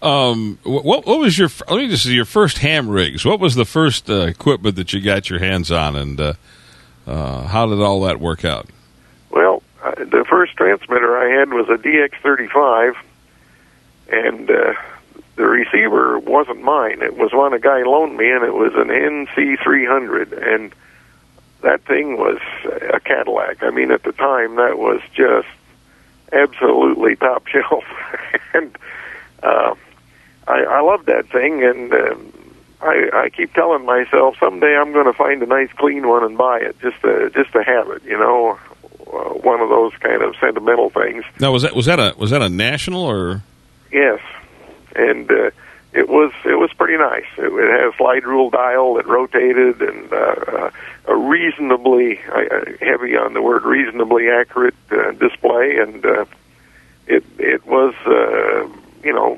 Um, what what was your? Let me just see your first ham rigs. What was the first uh, equipment that you got your hands on, and uh, uh, how did all that work out? Well, uh, the first transmitter I had was a D X thirty-five, and uh, the receiver wasn't mine. It was one a guy loaned me, and it was an N C three hundred, and that thing was a Cadillac. I mean, at the time, that was just absolutely top shelf, and uh, I, I loved that thing, and uh, I, I keep telling myself someday I'm going to find a nice, clean one and buy it, just to just to have it, you know. Uh, one of those kind of sentimental things. Now, was that was that a was that a national or? Yes, and uh, it was it was pretty nice. It, it had a slide rule dial that rotated, and uh, uh, a reasonably uh, heavy on the word reasonably accurate uh, display, and uh, it it was uh, you know,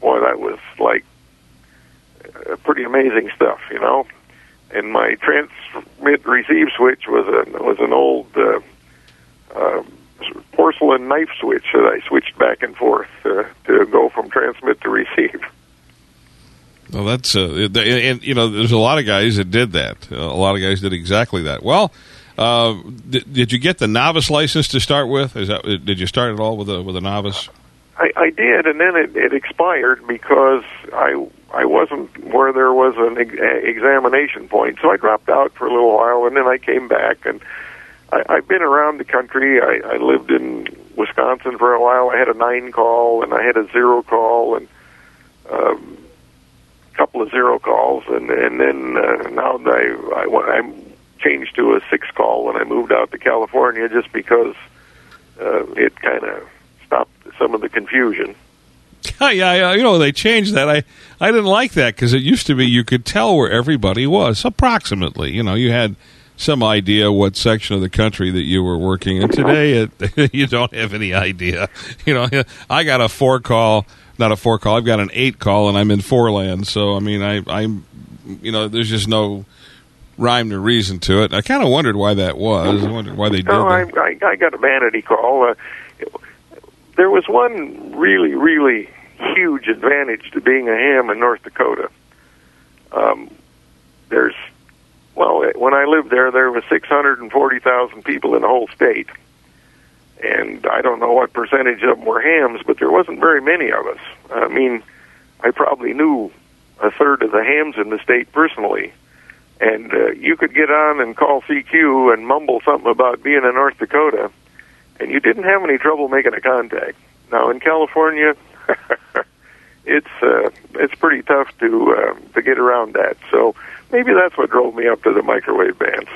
boy, that was like uh, pretty amazing stuff, you know. And my transmit receive switch was a was an old. Uh, Uh, porcelain knife switch that I switched back and forth uh, to go from transmit to receive. Well, that's uh, and, and you know, there's a lot of guys that did that. A lot of guys did exactly that. Well, uh, did, did you get the novice license to start with? Is that, did you start at all with a with a novice? I, I did, and then it, it expired because I I wasn't where there was an ex- examination point, so I dropped out for a little while, and then I came back and. I, I've been around the country. I, I lived in Wisconsin for a while. I had a nine call, and I had a zero call, and um, a couple of zero calls, and and then uh, now I, I I changed to a six call when I moved out to California, just because uh, it kind of stopped some of the confusion. Yeah, yeah, yeah, you know, they changed that. I, I didn't like that because it used to be you could tell where everybody was approximately. You know, you had some idea what section of the country that you were working in. Today, it, you don't have any idea. You know, I got a four call, not a four call, I've got an eight call, and I'm in four land. So, I mean, I, I'm, you know, there's just no rhyme or reason to it. I kind of wondered why that was. I wondered why they did no, that. I, I, I got a vanity call. Uh, there was one really, really huge advantage to being a ham in North Dakota. Um, there's Well, when I lived there, there were six hundred forty thousand people in the whole state. And I don't know what percentage of them were hams, but there wasn't very many of us. I mean, I probably knew a third of the hams in the state personally. And uh, you could get on and call C Q and mumble something about being in North Dakota, and you didn't have any trouble making a contact. Now, in California, it's uh, it's pretty tough to uh, to get around that. So maybe that's what drove me up to the microwave bands.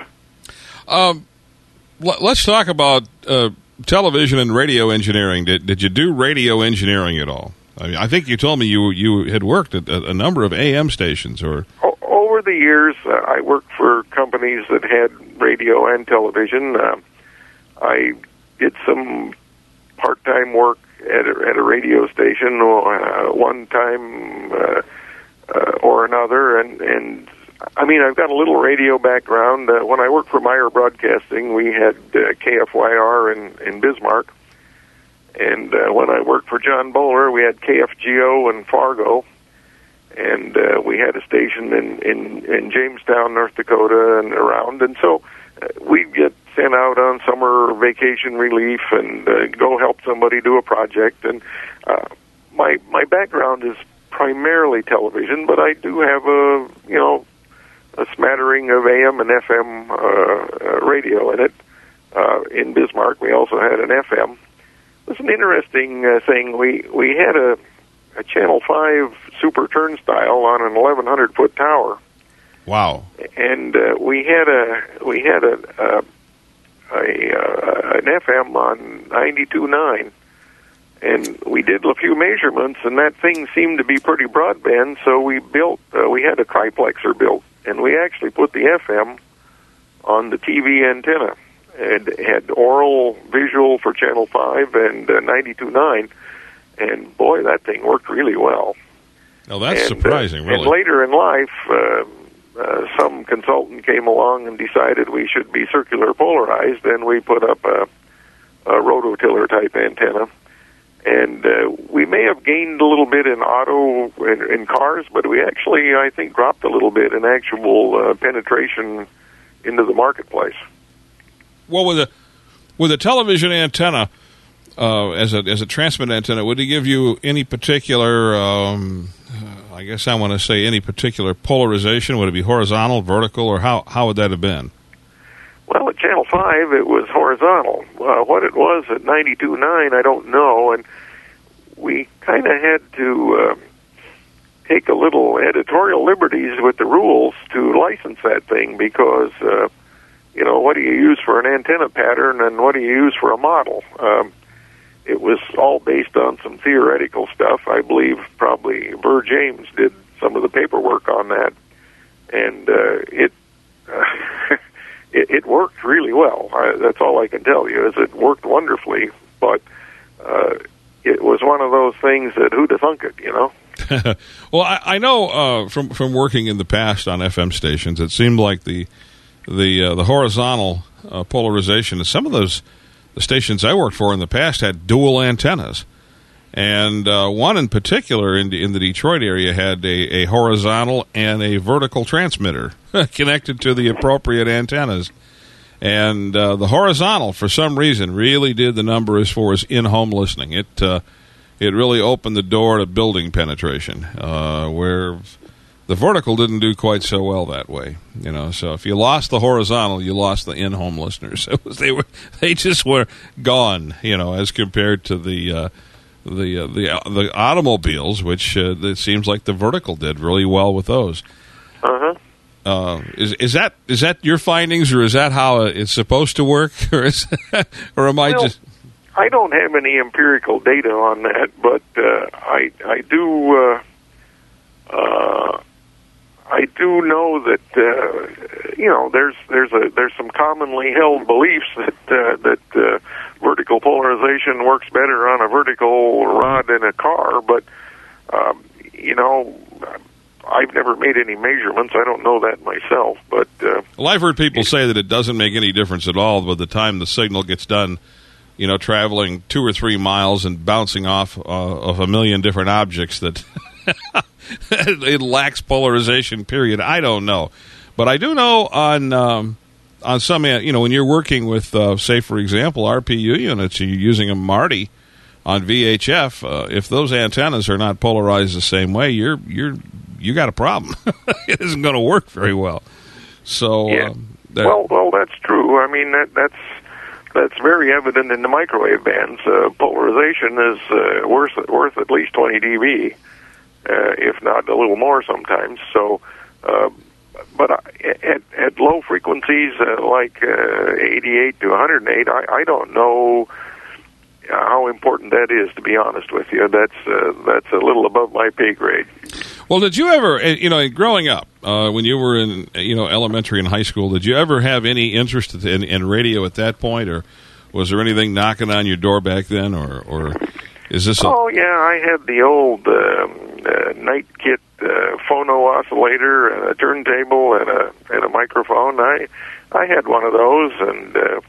Um, l- let's talk about uh, television and radio engineering. Did did you do radio engineering at all? I mean, I think you told me you you had worked at a, a number of A M stations. Or o- over the years, uh, I worked for companies that had radio and television. Uh, I did some part-time work at a, at a radio station uh, one time uh, uh, or another, and and. I mean, I've got a little radio background. Uh, when I worked for Meyer Broadcasting, we had uh, K F Y R in, in Bismarck. And uh, when I worked for John Bowler, we had K F G O in Fargo. And uh, we had a station in, in, in Jamestown, North Dakota, and around. And so uh, we'd get sent out on summer vacation relief and uh, go help somebody do a project. And uh, my my background is primarily television, but I do have a, you know, a smattering of A M and F M uh, uh, radio in it. Uh, in Bismarck, we also had an F M. It was an interesting uh, thing. We we had a, a Channel five super turnstile on an eleven hundred foot tower. Wow! And uh, we had a we had a, a, a, a an F M on ninety-two point nine, and we did a few measurements, and that thing seemed to be pretty broadband. So we built uh, we had a triplexer built. And we actually put the F M on the T V antenna. and had oral visual for Channel five and uh, ninety-two point nine, and boy, that thing worked really well. Now, that's and, surprising, uh, really. And later in life, uh, uh, some consultant came along and decided we should be circular polarized, and we put up a, a rototiller-type antenna. And uh, we may have gained a little bit in auto, in, in cars, but we actually, I think, dropped a little bit in actual uh, penetration into the marketplace. Well, with a with a television antenna, uh, as a as a transmit antenna, would it give you any particular? Um, I guess I want to say any particular polarization. Would it be horizontal, vertical, or how how would that have been? Well, at Channel five, it was horizontal. Uh, what it was at ninety-two point nine, I don't know, and we kind of had to um, take a little editorial liberties with the rules to license that thing because, uh, you know, what do you use for an antenna pattern and what do you use for a model? Um, it was all based on some theoretical stuff. I believe probably Burr James did some of the paperwork on that, and uh, it... Uh, It worked really well. I, that's all I can tell you is it worked wonderfully, but uh, it was one of those things that who'd have thunk it, you know? Well, I, I know uh, from from working in the past on F M stations, it seemed like the the uh, the horizontal uh, polarization of some of those the stations I worked for in the past had dual antennas, and uh, one in particular in the, in the Detroit area had a, a horizontal and a vertical transmitter connected to the appropriate antennas, and uh, the horizontal, for some reason, really did the number as far as in-home listening. It uh, it really opened the door to building penetration, uh, where the vertical didn't do quite so well that way. You know, so if you lost the horizontal, you lost the in-home listeners. It was, they were they just were gone. You know, as compared to the uh, the uh, the uh, the automobiles, which uh, it seems like the vertical did really well with those. Uh huh. Uh, is is that is that your findings, or is that how it's supposed to work, or is, or am I well, just? I don't have any empirical data on that, but uh, I I do uh, uh, I do know that uh, you know there's there's a there's some commonly held beliefs that uh, that uh, vertical polarization works better on a vertical rod than a car, but um, you know. I've never made any measurements. I don't know that myself. But uh, well, I've heard people say that it doesn't make any difference at all by the time the signal gets done, you know, traveling two or three miles and bouncing off uh, of a million different objects that it lacks polarization, period. I don't know. But I do know on um, on some, you know, when you're working with, uh, say, for example, R P U units, you're using a MARTI on V H F, uh, if those antennas are not polarized the same way, you're you're... you got a problem. It isn't going to work very well. So, yeah. um, that, well, well, that's true. I mean, that, that's that's very evident in the microwave bands. Uh, polarization is uh, worth worth at least twenty D B, uh, if not a little more sometimes. So, uh, but I, at at low frequencies uh, like uh, eighty-eight to one oh eight, I, I don't know how important that is, to be honest with you. That's uh, that's a little above my pay grade. Well, did you ever, you know, growing up, uh, when you were in, you know, elementary and high school, did you ever have any interest in, in radio at that point, or was there anything knocking on your door back then, or, or is this? A- oh yeah, I had the old um, uh, night kit uh, phono oscillator, and a turntable, and a and a microphone. I I had one of those, and uh,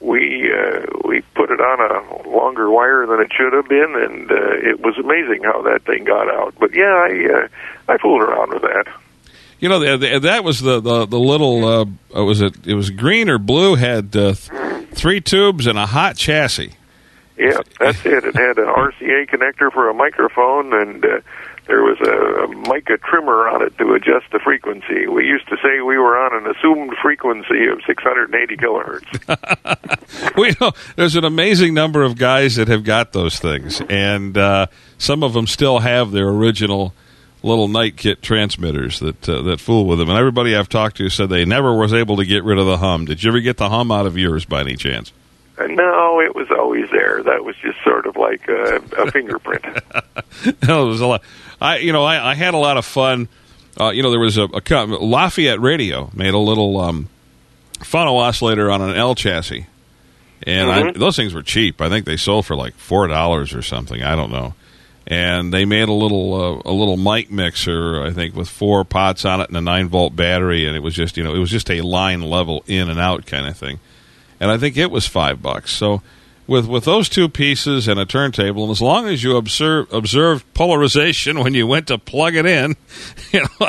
we uh, we put it on a longer wire than it should have been, and uh, it was amazing how that thing got out. But yeah, I uh, I fooled around with that. You know, the, the, that was the the, the little uh, was it it was green or blue, had uh, th- three tubes and a hot chassis. Yeah, that's it. It had an R C A connector for a microphone, and uh, there was a, a mica trimmer on it to adjust the frequency. We used to say we were on an assumed frequency of six hundred eighty kilohertz. We know there's an amazing number of guys that have got those things, and uh, some of them still have their original little night kit transmitters that uh, that fool with them. And everybody I've talked to said they never was able to get rid of the hum. Did you ever get the hum out of yours by any chance? No, it was always there. That was just sort of like a, a fingerprint. No, it was a lot. I, you know, I, I had a lot of fun. Uh, you know, there was a, a Lafayette Radio made a little um, funnel oscillator on an L chassis. And mm-hmm. I, those things were cheap. I think they sold for like four dollars or something. I don't know. And they made a little uh, a little mic mixer, I think, with four pots on it and a nine volt battery. And it was just, you know, it was just a line level in and out kind of thing. And I think it was five bucks. So with with those two pieces and a turntable, and as long as you observe, observed polarization when you went to plug it in, you know,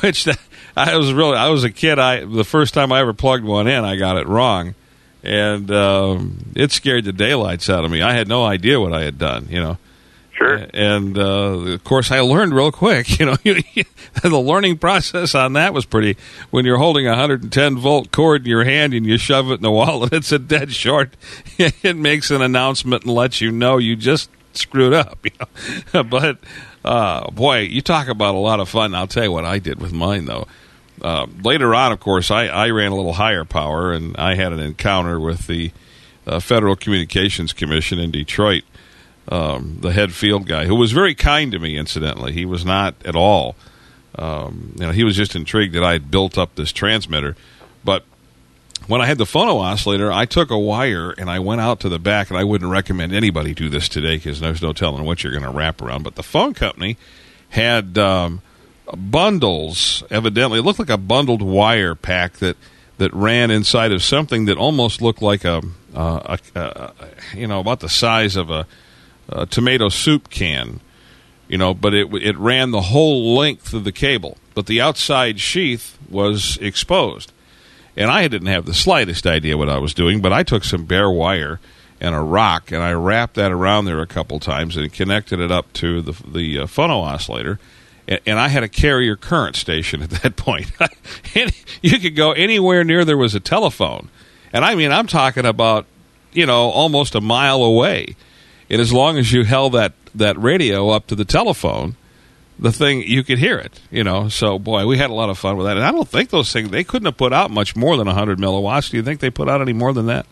which that, I was really, I was a kid. I the first time I ever plugged one in, I got it wrong. And um, it scared the daylights out of me. I had no idea what I had done, you know. Sure. And, uh, of course, I learned real quick. You know, the learning process on that was pretty. When you're holding a one hundred ten volt cord in your hand and you shove it in the wall and it's a dead short, it makes an announcement and lets you know you just screwed up. You know? But, uh, boy, you talk about a lot of fun. I'll tell you what I did with mine, though. Uh, later on, of course, I, I ran a little higher power, and I had an encounter with the uh, Federal Communications Commission in Detroit. Um, the head field guy, who was very kind to me, incidentally. He was not at all. Um, you know, he was just intrigued that I had built up this transmitter. But when I had the phono oscillator, I took a wire and I went out to the back, and I wouldn't recommend anybody do this today because there's no telling what you're going to wrap around. But the phone company had um, bundles, evidently. It looked like a bundled wire pack that, that ran inside of something that almost looked like a, uh, a, a you know, about the size of a, Uh, tomato soup can, you know, but it it ran the whole length of the cable, but the outside sheath was exposed. And I didn't have the slightest idea what I was doing, but I took some bare wire and a rock, and I wrapped that around there a couple times and connected it up to the, the uh, phono oscillator, and, and I had a carrier current station at that point. And you could go anywhere near there was a telephone. And I mean, I'm talking about, you know, almost a mile away. And as long as you held that, that radio up to the telephone, the thing, you could hear it, you know. So, boy, we had a lot of fun with that. And I don't think those things, they couldn't have put out much more than one hundred milliwatts. Do you think they put out any more than that?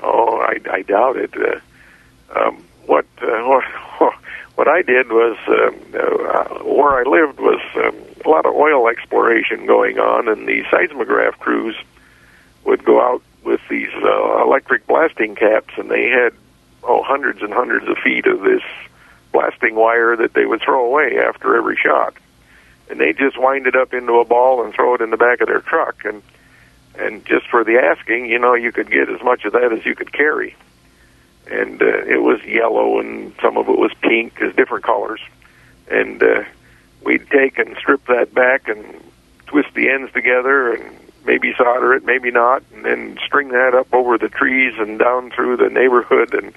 Oh, I, I doubt it. Uh, um, what, uh, what, what I did was, um, uh, where I lived was um, a lot of oil exploration going on, and the seismograph crews would go out with these uh, electric blasting caps, and they had oh, hundreds and hundreds of feet of this blasting wire that they would throw away after every shot. And they just wind it up into a ball and throw it in the back of their truck. And and just for the asking, you know, you could get as much of that as you could carry. And uh, it was yellow, and some of it was pink, as different colors. And uh, we'd take and strip that back and twist the ends together and maybe solder it, maybe not, and then string that up over the trees and down through the neighborhood, and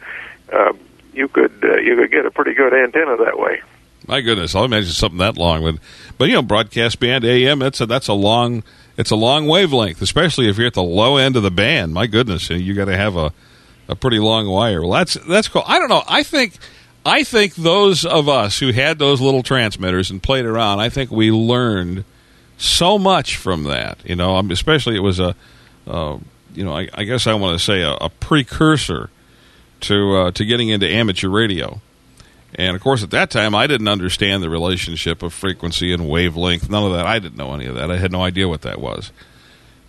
uh, you could uh, you could get a pretty good antenna that way. My goodness, I'll imagine something that long. But, but you know, broadcast band A M, that's a, that's a long it's a long wavelength, especially if you're at the low end of the band. My goodness, you got to have a, a pretty long wire. Well, that's that's cool. I don't know. I think I think those of us who had those little transmitters and played around, I think we learned so much from that, you know. Especially it was a, uh, you know, I, I guess I want to say a, a precursor to uh, to getting into amateur radio. And of course, at that time, I didn't understand the relationship of frequency and wavelength. None of that. I didn't know any of that. I had no idea what that was.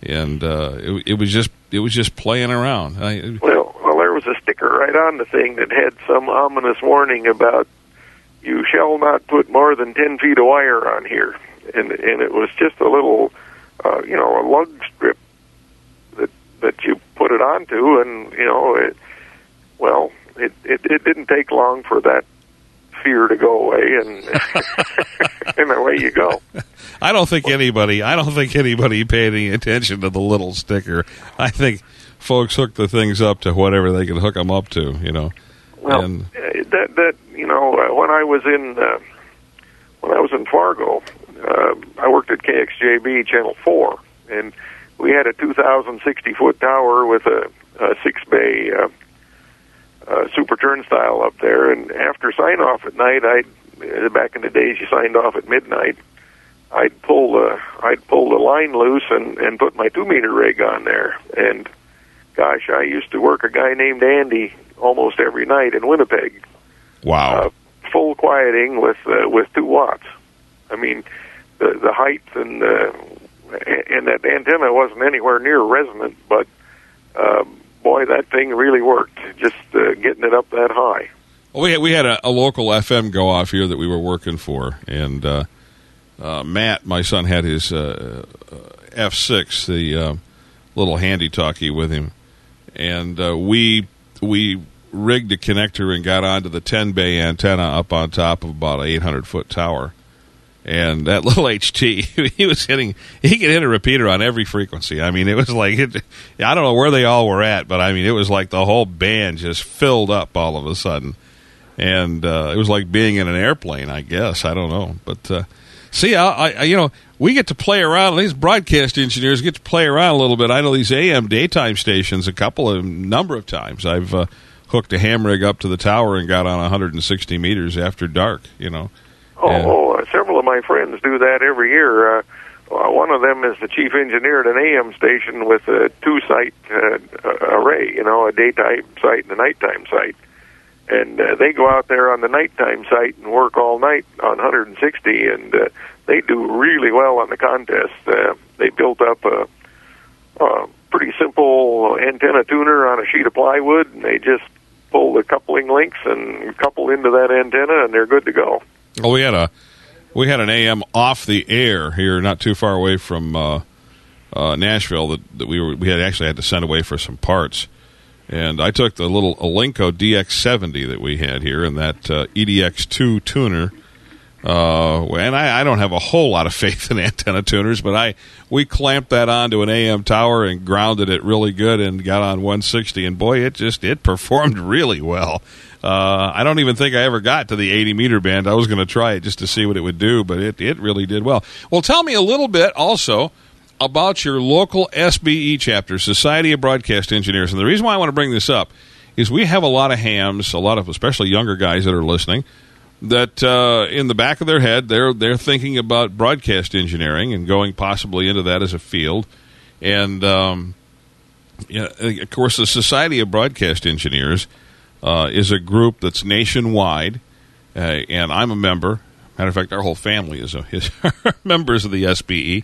And uh, it, it was just it was just playing around. I, well, well, there was a sticker right on the thing that had some ominous warning about you shall not put more than ten feet of wire on here. And and it was just a little, uh, you know, a lug strip that that you put it onto, and you know, it, well, it, it it didn't take long for that fear to go away, and and away you go. I don't think anybody, I don't think anybody paid any attention to the little sticker. I think folks hooked the things up to whatever they could hook them up to, you know. Well, and that that you know, when I was in uh, when I was in Fargo. Uh, I worked at K X J B Channel four, and we had a two thousand sixty foot tower with a, a six bay uh, uh, super turnstile up there. And after sign-off at night, I'd, back in the days you signed off at midnight, I'd pull the, I'd pull the line loose and, and put my two meter rig on there. And, gosh, I used to work a guy named Andy almost every night in Winnipeg. Wow. Uh, full quieting with uh, with two watts. I mean... The, the height and the, and that antenna wasn't anywhere near resonant, but uh, boy, that thing really worked, just uh, getting it up that high. Well, we had, we had a, a local F M go off here that we were working for, and uh, uh, Matt, my son, had his uh, F six, the uh, little handy talkie with him, and uh, we we rigged a connector and got onto the ten bay antenna up on top of about an eight hundred foot tower. And that little H T, he was hitting, he could hit a repeater on every frequency. I mean, it was like, it, I don't know where they all were at, but I mean, it was like the whole band just filled up all of a sudden. And uh, it was like being in an airplane, I guess. I don't know. But uh, see, I, I, you know, we get to play around. These broadcast engineers get to play around a little bit. I know these A M daytime stations a couple of, number of times. I've uh, hooked a ham rig up to the tower and got on one hundred sixty meters after dark, you know. And oh, uh, several of my friends do that every year. Uh, one of them is the chief engineer at an A M station with a two-site uh, array, you know, a daytime site and a nighttime site. And uh, they go out there on the nighttime site and work all night on one hundred sixty, and uh, they do really well on the contest. Uh, they built up a, a pretty simple antenna tuner on a sheet of plywood, and they just pull the coupling links and couple into that antenna, and they're good to go. Well, we had a we had an A M off the air here, not too far away from uh, uh, Nashville, that, that we were, we had actually had to send away for some parts, and I took the little Elenco D X seventy that we had here and that uh, E D X two tuner, uh, and I, I don't have a whole lot of faith in antenna tuners, but I we clamped that onto an A M tower and grounded it really good and got on one sixty, and boy, it just it performed really well. Uh, I don't even think I ever got to the eighty meter band. I was going to try it just to see what it would do, but it, it really did well. Well, tell me a little bit also about your local S B E chapter, Society of Broadcast Engineers. And the reason why I want to bring this up is we have a lot of hams, a lot of especially younger guys that are listening, that uh, in the back of their head, they're they're thinking about broadcast engineering and going possibly into that as a field. And, um, yeah, of course, the Society of Broadcast Engineers Uh, is a group that's nationwide, uh, and I'm a member. Matter of fact, our whole family is, a, is members of the S B E.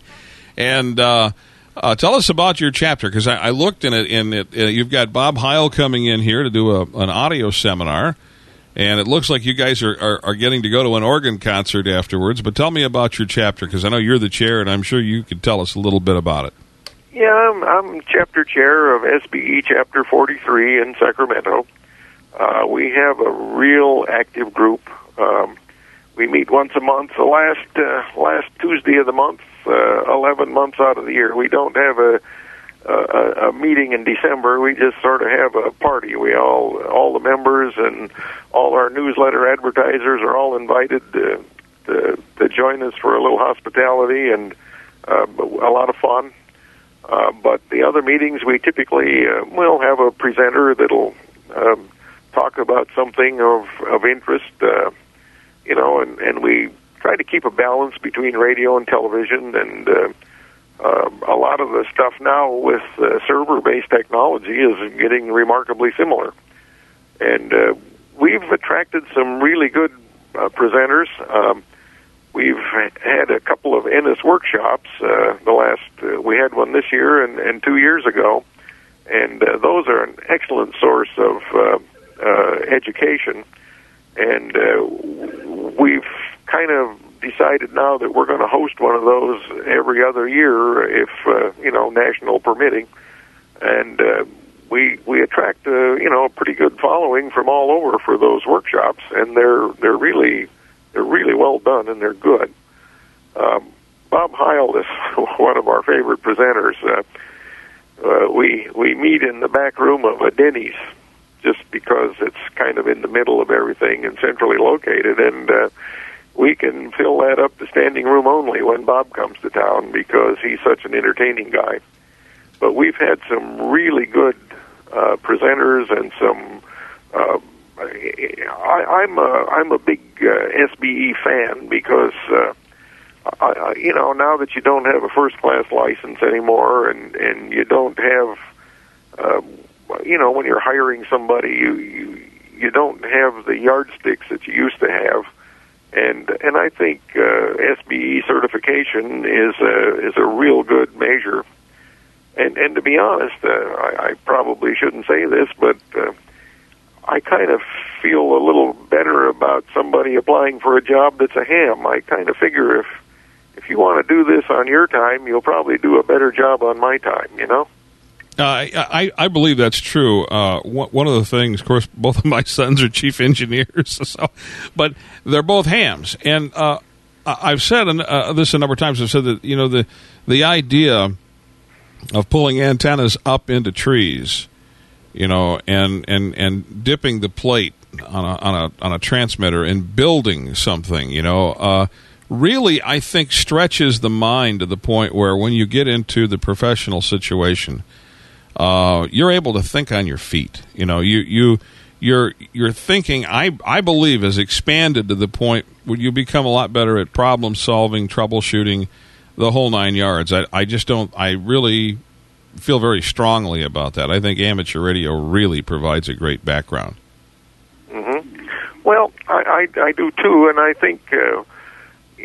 And uh, uh, tell us about your chapter, because I, I looked in it. In it, uh, you've got Bob Heil coming in here to do a, an audio seminar, and it looks like you guys are, are, are getting to go to an organ concert afterwards. But tell me about your chapter, because I know you're the chair, and I'm sure you could tell us a little bit about it. Yeah, I'm, I'm chapter chair of S B E Chapter forty-three in Sacramento. Uh, we have a real active group. Um, we meet once a month, the last uh, last Tuesday of the month, uh, eleven months out of the year. We don't have a, a a meeting in December. We just sort of have a party. We all all the members and all our newsletter advertisers are all invited to, to, to join us for a little hospitality and uh, a lot of fun. Uh, but the other meetings, we typically uh, will have a presenter that'll Um, talk about something of, of interest, uh, you know, and, and we try to keep a balance between radio and television, and uh, uh, a lot of the stuff now with uh, server-based technology is getting remarkably similar. And uh, we've attracted some really good uh, presenters. Um, we've had a couple of Ennis workshops. Uh, the last uh, we had one this year and, and two years ago, and uh, those are an excellent source of Uh, Uh, education, and uh, we've kind of decided now that we're going to host one of those every other year, if uh, you know, national permitting, and uh, we we attract uh, you know, a pretty good following from all over for those workshops, and they're they're really they're really well done, and they're good. Um, Bob Heil is one of our favorite presenters. Uh, uh, we we meet in the back room of a Denny's, just because it's kind of in the middle of everything and centrally located, and uh, we can fill that up to standing room only when Bob comes to town, because he's such an entertaining guy. But we've had some really good uh, presenters and some. Uh, I, I'm a I'm a big uh, S B E fan, because uh, I, you know, now that you don't have a first class license anymore, and and you don't have. Uh, You know, when you're hiring somebody, you, you you don't have the yardsticks that you used to have, And and I think uh, S B E certification is a is a real good measure. And and to be honest, uh, I, I probably shouldn't say this, but uh, I kind of feel a little better about somebody applying for a job that's a ham. I kind of figure if if you want to do this on your time, you'll probably do a better job on my time, you know? Uh, I, I believe that's true. Uh, one of the things, of course, both of my sons are chief engineers, so, but they're both hams. And uh, I've said uh, this a number of times. I've said that, you know, the, the idea of pulling antennas up into trees, you know, and, and, and dipping the plate on a, on a, on a transmitter and building something, you know, uh, really, I think, stretches the mind to the point where when you get into the professional situation, Uh, you're able to think on your feet. You know, you you your your thinking, I I believe, has expanded to the point where you become a lot better at problem solving, troubleshooting, the whole nine yards. I I just don't. I really feel very strongly about that. I think amateur radio really provides a great background. Mm-hmm. Well, I, I I do too, and I think uh,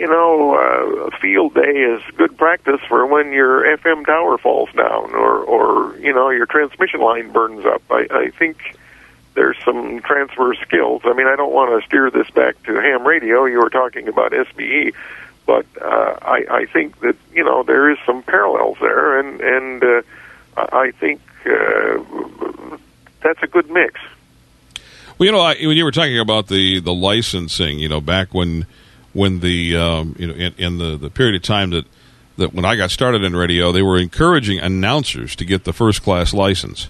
you know, uh, field day is good practice for when your F M tower falls down, or, or you know, your transmission line burns up. I, I think there's some transfer skills. I mean, I don't want to steer this back to ham radio. You were talking about S B E, but uh, I, I think that, you know, there is some parallels there, and, and uh, I think uh, that's a good mix. Well, you know, I, when you were talking about the, the licensing, you know, back when... When the um, you know in, in the, the period of time that, that when I got started in radio, they were encouraging announcers to get the first class license,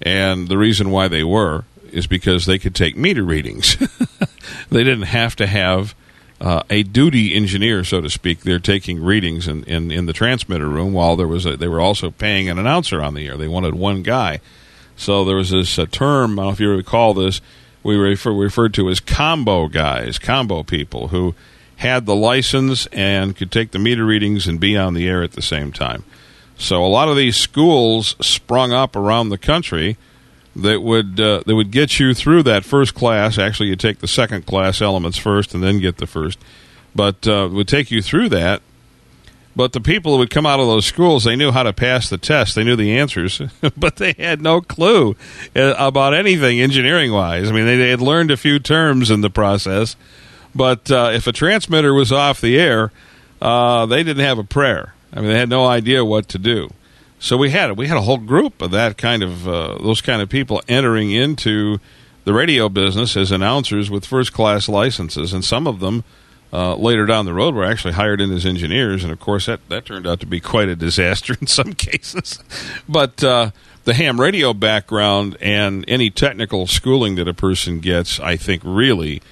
and the reason why they were is because they could take meter readings. They didn't have to have uh, a duty engineer, so to speak. They're taking readings in, in, in the transmitter room while there was a, they were also paying an announcer on the air. They wanted one guy, so there was this a term. I don't know if you recall this. We refer, referred to as combo guys, combo people who had the license and could take the meter readings and be on the air at the same time. So a lot of these schools sprung up around the country that would uh, that would get you through that first class. Actually, you take the second class elements first and then get the first, but uh, would take you through that. But the people who would come out of those schools, they knew how to pass the test. They knew the answers, but they had no clue about anything engineering-wise. I mean, they, they had learned a few terms in the process, but uh, if a transmitter was off the air, uh, they didn't have a prayer. I mean, they had no idea what to do. So we had we had a whole group of that kind of uh, those kind of people entering into the radio business as announcers with first-class licenses, and some of them, Uh, later down the road, were actually hired in as engineers, and of course that, that turned out to be quite a disaster in some cases. But uh, the ham radio background and any technical schooling that a person gets, I think, really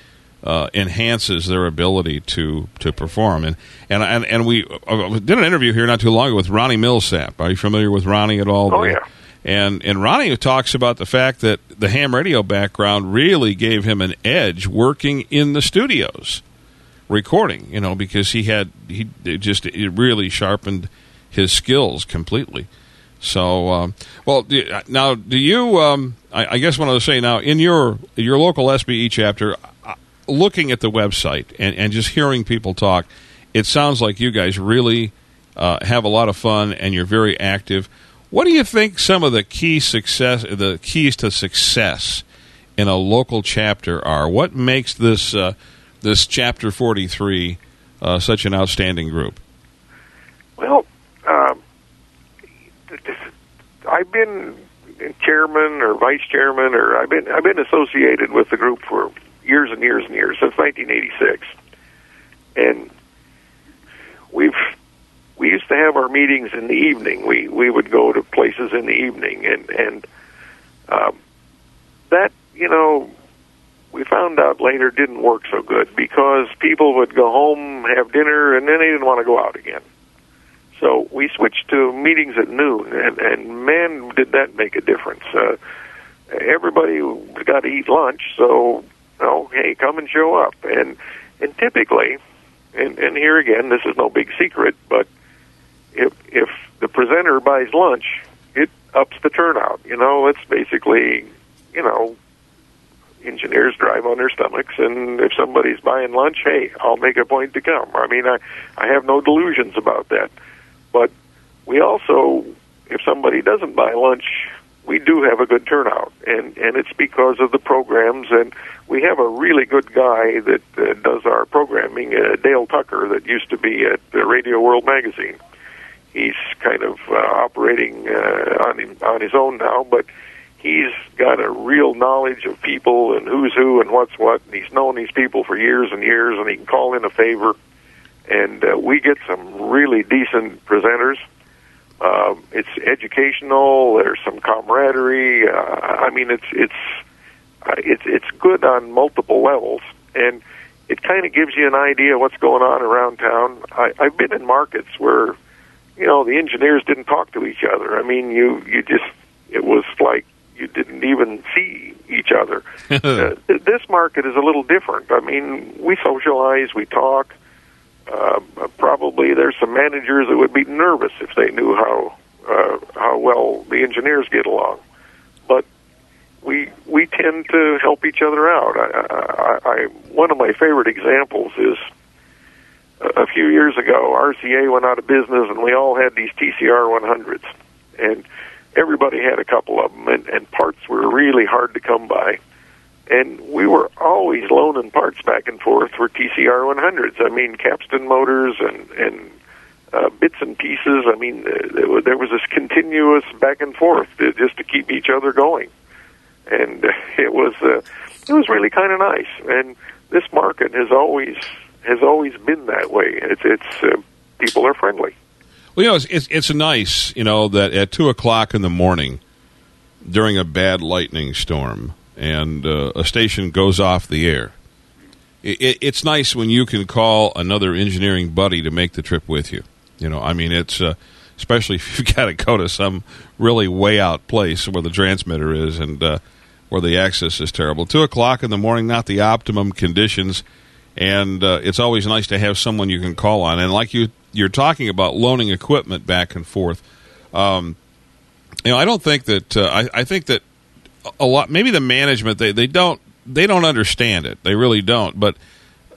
uh, enhances their ability to, to perform. And and and, and we uh, did an interview here not too long ago with Ronnie Millsap. Are you familiar with Ronnie at all? Oh, yeah. And, and Ronnie talks about the fact that the ham radio background really gave him an edge working in the studios, recording, you know, because he had he it just it really sharpened his skills completely. So, um, well, now do you? Um, I, I guess what I was saying now in your your local S B E chapter, looking at the website and, and just hearing people talk, it sounds like you guys really uh, have a lot of fun and you're very active. What do you think some of the key success, the keys to success in a local chapter are? What makes this uh, this Chapter forty-three, uh, such an outstanding group? Well, um, I've been chairman or vice chairman, or I've been I've been associated with the group for years and years and years, since nineteen eighty-six, and we've we used to have our meetings in the evening. We we would go to places in the evening, and and um, that you know. we found out later didn't work so good because people would go home, have dinner, and then they didn't want to go out again. So we switched to meetings at noon, and, and man, did that make a difference. Uh, everybody got to eat lunch, so, you know, hey, come and show up. And and typically, and, and here again, this is no big secret, but if if the presenter buys lunch, it ups the turnout. You know, it's basically, you know, engineers drive five on their stomachs, and if somebody's buying lunch, hey, I'll make a point to come. I mean, I, I have no delusions about that. But we also, if somebody doesn't buy lunch, we do have a good turnout, and, and it's because of the programs, and we have a really good guy that uh, does our programming, uh, Dale Tucker, that used to be at uh, Radio World Magazine. He's kind of uh, operating uh, on, him, on his own now, but he's got a real knowledge of people and who's who and what's what, and he's known these people for years and years, and he can call in a favor, and uh, we get some really decent presenters. Um, it's educational. There's some camaraderie. Uh, I mean, it's it's uh, it's it's good on multiple levels, and it kind of gives you an idea of what's going on around town. I, I've been in markets where, you know, the engineers didn't talk to each other. I mean, you you just it was like you didn't even see each other. uh, this market is a little different. I mean, we socialize, we talk. Uh, probably there's some managers that would be nervous if they knew how uh, how well the engineers get along. But we we tend to help each other out. I, I, I, one of my favorite examples is a few years ago, R C A went out of business, and we all had these T C R one hundreds. And everybody had a couple of them, and, and parts were really hard to come by. And we were always loaning parts back and forth for T C R one hundreds. I mean, capstan motors and, and uh, bits and pieces. I mean, uh, there was this continuous back and forth to, just to keep each other going. And it was uh, it was really kind of nice. And this market has always has always been that way. It's, it's uh, people are friendly. Well, you know, it's, it's, it's nice, you know, that at two o'clock in the morning during a bad lightning storm, and uh, a station goes off the air. It, it, it's nice when you can call another engineering buddy to make the trip with you. You know, I mean, it's uh, especially if you've got to go to some really way out place where the transmitter is and uh, where the access is terrible. Two o'clock in the morning, not the optimum conditions, and uh, it's always nice to have someone you can call on. And like you, you're talking about loaning equipment back and forth. Um, you know, I don't think that uh, I, I think that. A lot, maybe the management they, they don't they don't understand it. They really don't. But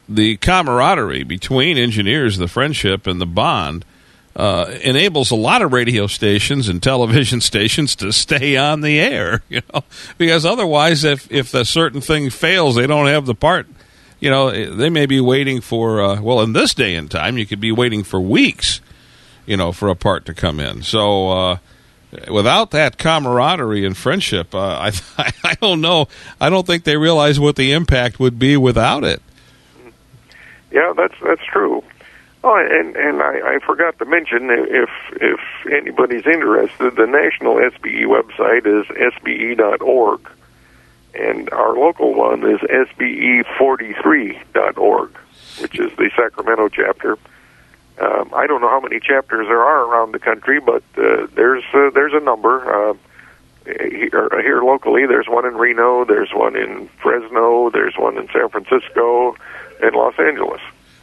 the camaraderie between engineers, the friendship and the bond, uh, enables a lot of radio stations and television stations to stay on the air. You know, because otherwise, if if a certain thing fails, they don't have the part. You know, they may be waiting for uh, well, in this day and time, you could be waiting for weeks. You know, for a part to come in. So. Uh, Without that camaraderie and friendship, uh, I I don't know. I don't think they realize what the impact would be without it. Yeah, that's that's true. Oh, and and I, I forgot to mention, if if anybody's interested, the national S B E website is S B E dot org, and our local one is S B E forty-three dot org, which is the Sacramento chapter. Um, I don't know how many chapters there are around the country, but uh, there's uh, there's a number. Uh, here, here locally, there's one in Reno, there's one in Fresno, there's one in San Francisco, and Los Angeles.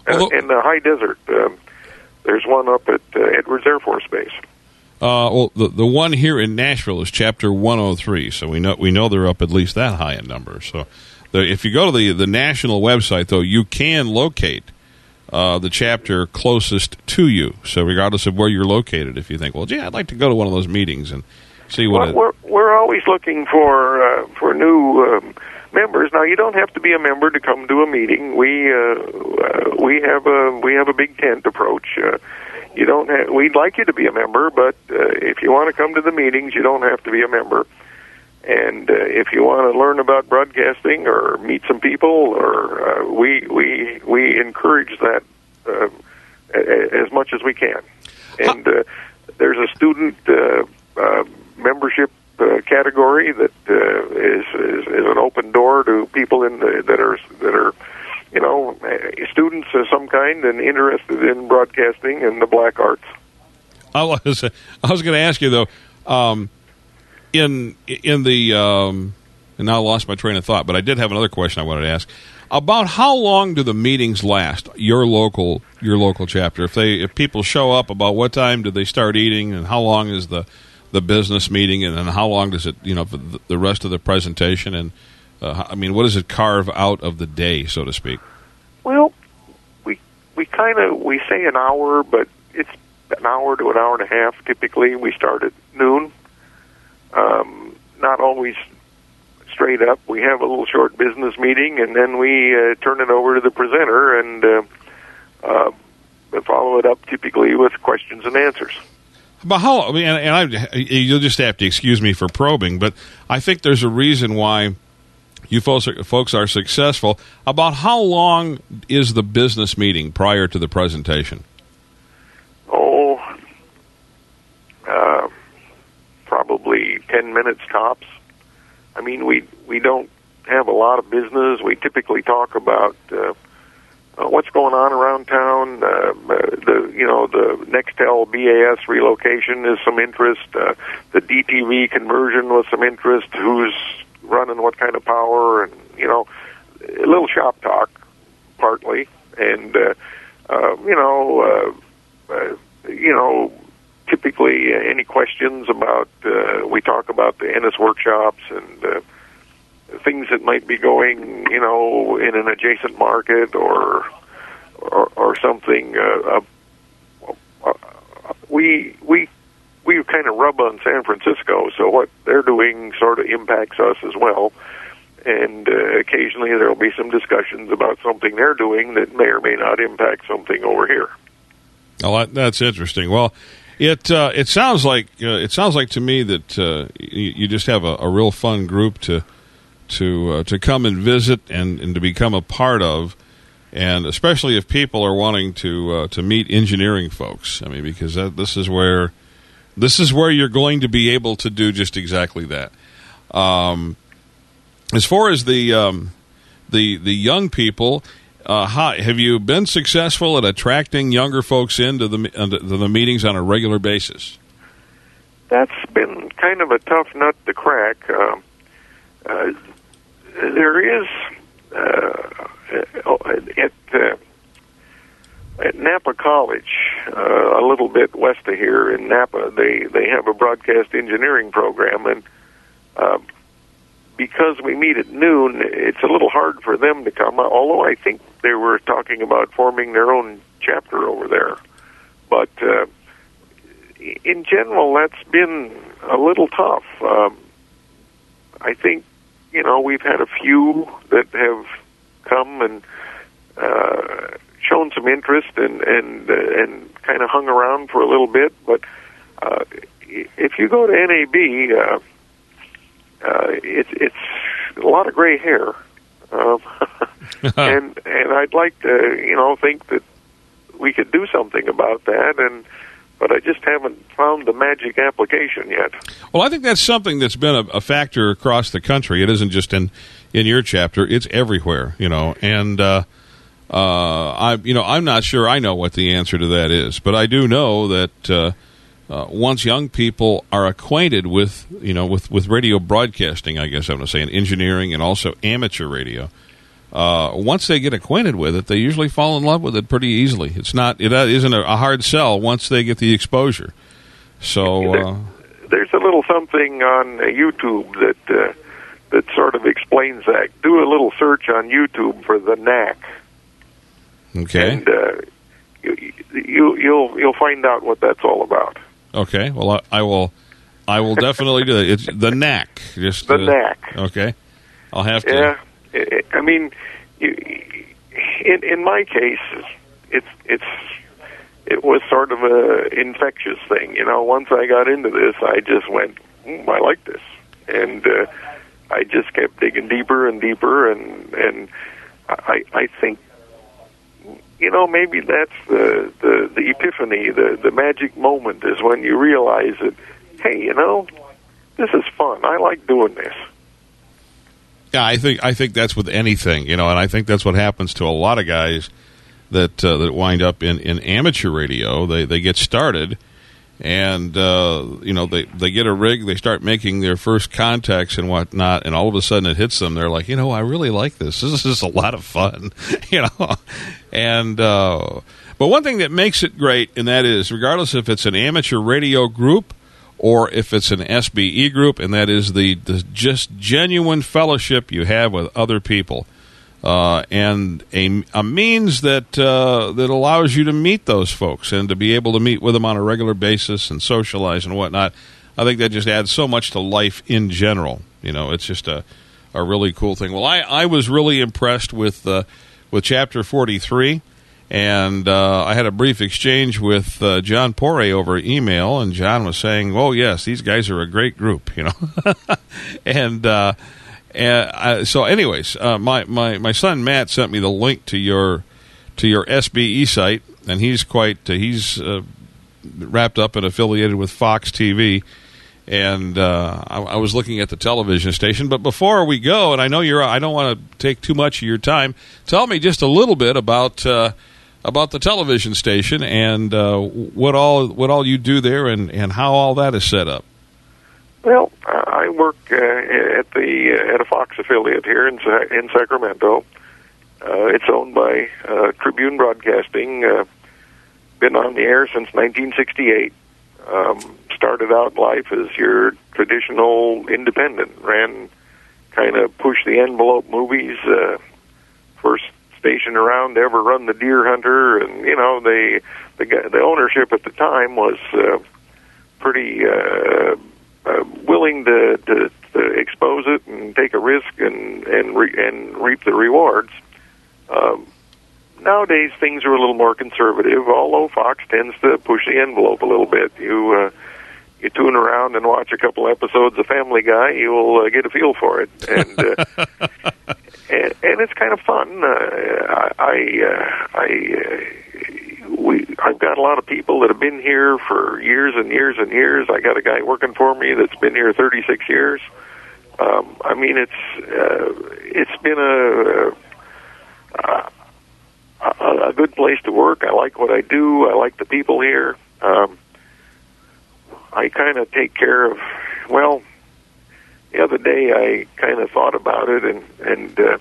Well, and, and the high desert, um, there's one up at uh, Edwards Air Force Base. Uh, well, the the one here in Nashville is Chapter one oh three, so we know we know they're up at least that high in number. So the, if you go to the, the national website, though, you can locate Uh, the chapter closest to you. So regardless of where you're located, if you think, well, gee, I'd like to go to one of those meetings and see what... Well, it- we're, we're always looking for uh, for new um, members. Now, you don't have to be a member to come to a meeting. We uh, we have a we have a big tent approach. Uh, you don't have, we'd like you to be a member, but uh, if you want to come to the meetings, you don't have to be a member. And uh, if you want to learn about broadcasting or meet some people, or uh, we we we encourage that uh, as much as we can. And uh, there's a student uh, uh, membership uh, category that uh, is, is is an open door to people in the, that are that are you know students of some kind and interested in broadcasting and the black arts. I was I was going to ask you though. Um In in the um, and now I lost my train of thought, but I did have another question I wanted to ask about how long do the meetings last? Your local your local chapter, if they if people show up, about what time do they start eating, and how long is the, the business meeting, and then how long does it you know the, the rest of the presentation, and Uh, I mean, what does it carve out of the day, so to speak? Well, we we kind of we say an hour, but it's an hour to an hour and a half. Typically, we start at noon. Um, not always straight up. We have a little short business meeting, and then we uh, turn it over to the presenter and uh, uh, follow it up typically with questions and answers. But how? I mean, and I, you'll just have to excuse me for probing, but I think there's a reason why you folks are, folks are successful. About how long is the business meeting prior to the presentation? Oh, uh, probably ten minutes tops. I mean, we we don't have a lot of business. We typically talk about Uh, Uh, what's going on around town? Uh, the you know the Nextel B A S relocation is some interest. Uh, the D T V conversion was some interest. Who's running what kind of power? And you know, a little shop talk, partly, and uh, uh, you know, uh, uh, you know, typically uh, any questions about uh, we talk about the Ennis workshops and Uh, things that might be going, you know, in an adjacent market or or, or something. Uh, uh, uh, we we we kind of rub on San Francisco, so what they're doing sort of impacts us as well. And uh, occasionally there will be some discussions about something they're doing that may or may not impact something over here. Well, that's interesting. Well, it uh, it sounds like uh, it sounds like to me that uh, you, you just have a, a real fun group to. to uh, to come and visit and, and to become a part of, and especially if people are wanting to uh, to meet engineering folks. I mean, because that, this is where this is where you're going to be able to do just exactly that. Um, as far as the um, the the young people, uh, how, have you been successful at attracting younger folks into the into the meetings on a regular basis? That's been kind of a tough nut to crack. Uh, uh, There is, uh, at, uh, at Napa College, uh, a little bit west of here in Napa, they, they have a broadcast engineering program, and uh, because we meet at noon, it's a little hard for them to come, although I think they were talking about forming their own chapter over there. But uh, in general, that's been a little tough. Um, I think You know, we've had a few that have come and uh, shown some interest and and uh, and kind of hung around for a little bit. But uh, if you go to N A B, uh, uh, it's it's a lot of gray hair, uh, and and I'd like to you know think that we could do something about that and. But I just haven't found the magic application yet. Well, I think that's something that's been a, a factor across the country. It isn't just in, in your chapter; it's everywhere, you know. And uh, uh, I, you know, I'm not sure I know what the answer to that is, but I do know that uh, uh, once young people are acquainted with, you know, with, with radio broadcasting, I guess I'm going to say, and engineering, and also amateur radio. Uh, once they get acquainted with it, they usually fall in love with it pretty easily. It's not, it isn't a hard sell once they get the exposure. So uh, there, there's a little something on YouTube that uh, that sort of explains that. Do a little search on YouTube for the N A C. Okay, and uh, you, you, you'll you'll find out what that's all about. Okay, well I, I will I will definitely do that. It's the N A C. Just the uh, N A C. Okay, I'll have to. Yeah. I mean, in in my case, it's it's it was sort of a infectious thing. You know, once I got into this, I just went, mm, I like this, and uh, I just kept digging deeper and deeper, and and I I think, you know, maybe that's the the, the epiphany, the the magic moment is when you realize that, hey, you know, this is fun. I like doing this. Yeah, I think I think that's with anything, you know, and I think that's what happens to a lot of guys that uh, that wind up in, in amateur radio. They they get started, and uh, you know they, they get a rig, they start making their first contacts and whatnot, and all of a sudden it hits them. They're like, you know, I really like this. This is a lot of fun, you know. And uh, but one thing that makes it great, and that is regardless if it's an amateur radio group or if it's an S B E group, and that is the, the just genuine fellowship you have with other people, uh, and a, a means that uh, that allows you to meet those folks and to be able to meet with them on a regular basis and socialize and whatnot. I think that just adds so much to life in general. You know, it's just a, a really cool thing. Well, I, I was really impressed with uh, with Chapter forty-three. And uh, I had a brief exchange with uh, John Poré over email, and John was saying, "Oh yes, these guys are a great group," you know. and uh, and I, so, anyways, uh, my, my my son Matt sent me the link to your to your S B E site, and he's quite uh, he's uh, wrapped up and affiliated with Fox T V. And uh, I, I was looking at the television station. But before we go, and I know you're, I don't want to take too much of your time. Tell me just a little bit about. Uh, about the television station and uh, what all what all you do there and, and how all that is set up. Well, I work uh, at the uh, at a Fox affiliate here in in Sacramento. Uh, it's owned by uh, Tribune Broadcasting. Uh, been on the air since nineteen sixty-eight. Um, started out life as your traditional independent. Ran kind of push the envelope movies. Uh, first. Station around to ever run the Deer Hunter, and you know the the, the ownership at the time was uh, pretty uh, uh, willing to, to, to expose it and take a risk and and, re- and reap the rewards. Um, nowadays things are a little more conservative, although Fox tends to push the envelope a little bit. You uh, you tune around and watch a couple episodes of Family Guy, you'll uh, get a feel for it, and. Uh, And, and it's kind of fun. Uh, I, uh, I, uh, we, I've got a lot of people that have been here for years and years and years. I got a guy working for me that's been here thirty-six years. Um, I mean, it's uh, it's been a, a a good place to work. I like what I do. I like the people here. Um, I kind of take care of well. The other day, I kind of thought about it, and and uh,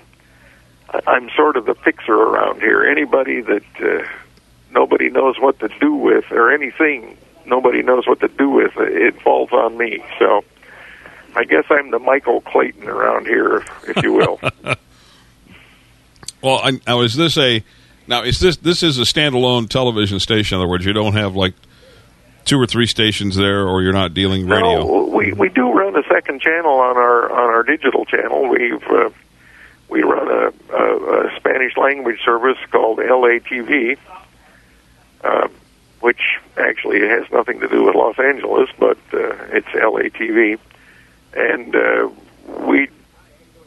I'm sort of the fixer around here. Anybody that uh, nobody knows what to do with, or anything nobody knows what to do with, it falls on me. So I guess I'm the Michael Clayton around here, if you will. Well, I, now is this a now is this this is a standalone television station? In other words, you don't have like. Two or three stations there, or you're not dealing radio. No, we we do run a second channel on our on our digital channel. We've uh, we run a, a, a Spanish language service called L A T V, uh, which actually has nothing to do with Los Angeles, but uh, it's L A T V, and uh, we,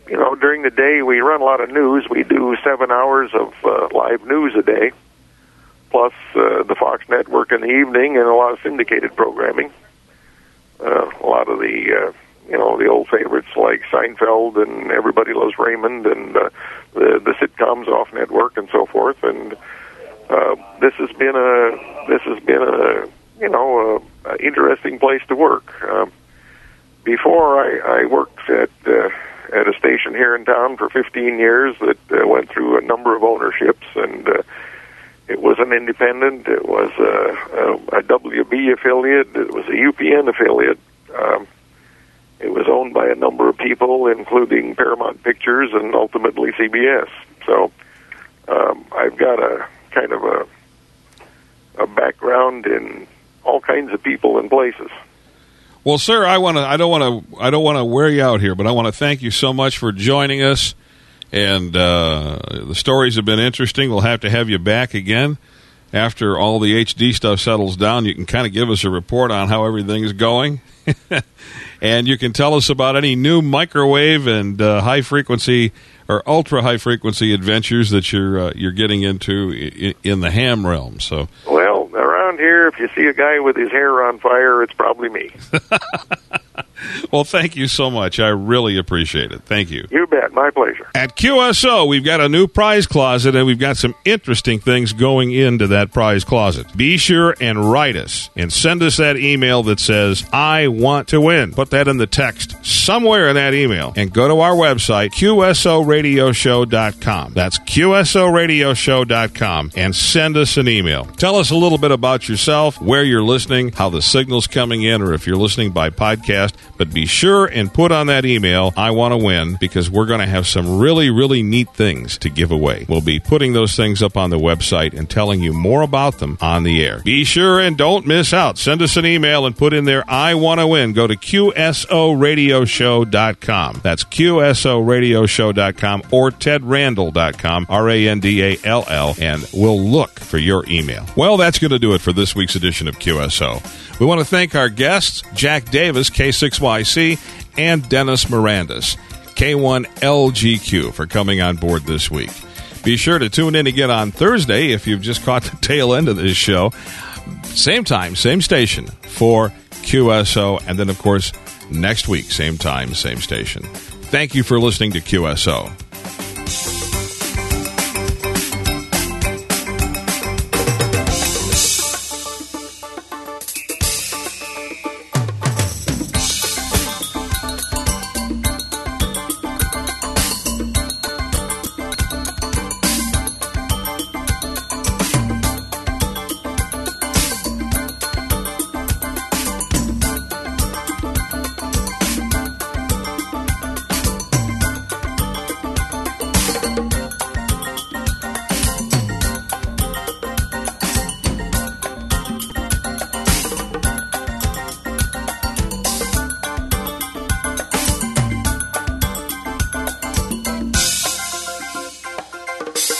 you know, during the day we run a lot of news. We do seven hours of uh, live news a day. Plus uh, the Fox Network in the evening, and a lot of syndicated programming. Uh, a lot of the uh, you know the old favorites like Seinfeld and Everybody Loves Raymond, and uh, the the sitcoms off network and so forth. And uh, this has been a this has been a you know a, a interesting place to work. Uh, before I, I worked at uh, at a station here in town for fifteen years that uh, went through a number of ownerships and. Uh, It was an independent, it was a, a, a W B affiliate, it was a U P N affiliate. Um, it was owned by a number of people, including Paramount Pictures and ultimately C B S. So um, I've got a kind of a, a background in all kinds of people and places. Well, sir, I want to. I don't want to. I don't want to wear you out here, but I want to thank you so much for joining us. And uh, the stories have been interesting. We'll have to have you back again after all the H D stuff settles down. You can kind of give us a report on how everything is going. And you can tell us about any new microwave and uh, high-frequency or ultra-high-frequency adventures that you're uh, you're getting into in, in the ham realm. So, well, around here, if you see a guy with his hair on fire, it's probably me. Well, thank you so much. I really appreciate it. Thank you. You bet. My pleasure. At Q S O, we've got a new prize closet, and we've got some interesting things going into that prize closet. Be sure and write us and send us that email that says, I want to win. Put that in the text somewhere in that email, and go to our website, Q S O radio show dot com. That's Q S O radio show dot com, and send us an email. Tell us a little bit about yourself, where you're listening, how the signal's coming in, or if you're listening by podcast. But be sure and put on that email, I want to win, because we're going to have some really, really neat things to give away. We'll be putting those things up on the website and telling you more about them on the air. Be sure and don't miss out. Send us an email and put in there, I want to win. Go to Q S O radio show dot com. That's Q S O radio show dot com or Ted Randall dot com, R A N D A L L, and we'll look for your email. Well, that's going to do it for this week's edition of Q S O. We want to thank our guests, Jack Davis, K six Y C, and Dennis Mirandis, K one L G Q, for coming on board this week. Be sure to tune in again on Thursday if you've just caught the tail end of this show. Same time, same station for Q S O, and then, of course, next week, same time, same station. Thank you for listening to Q S O.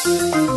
Thank you.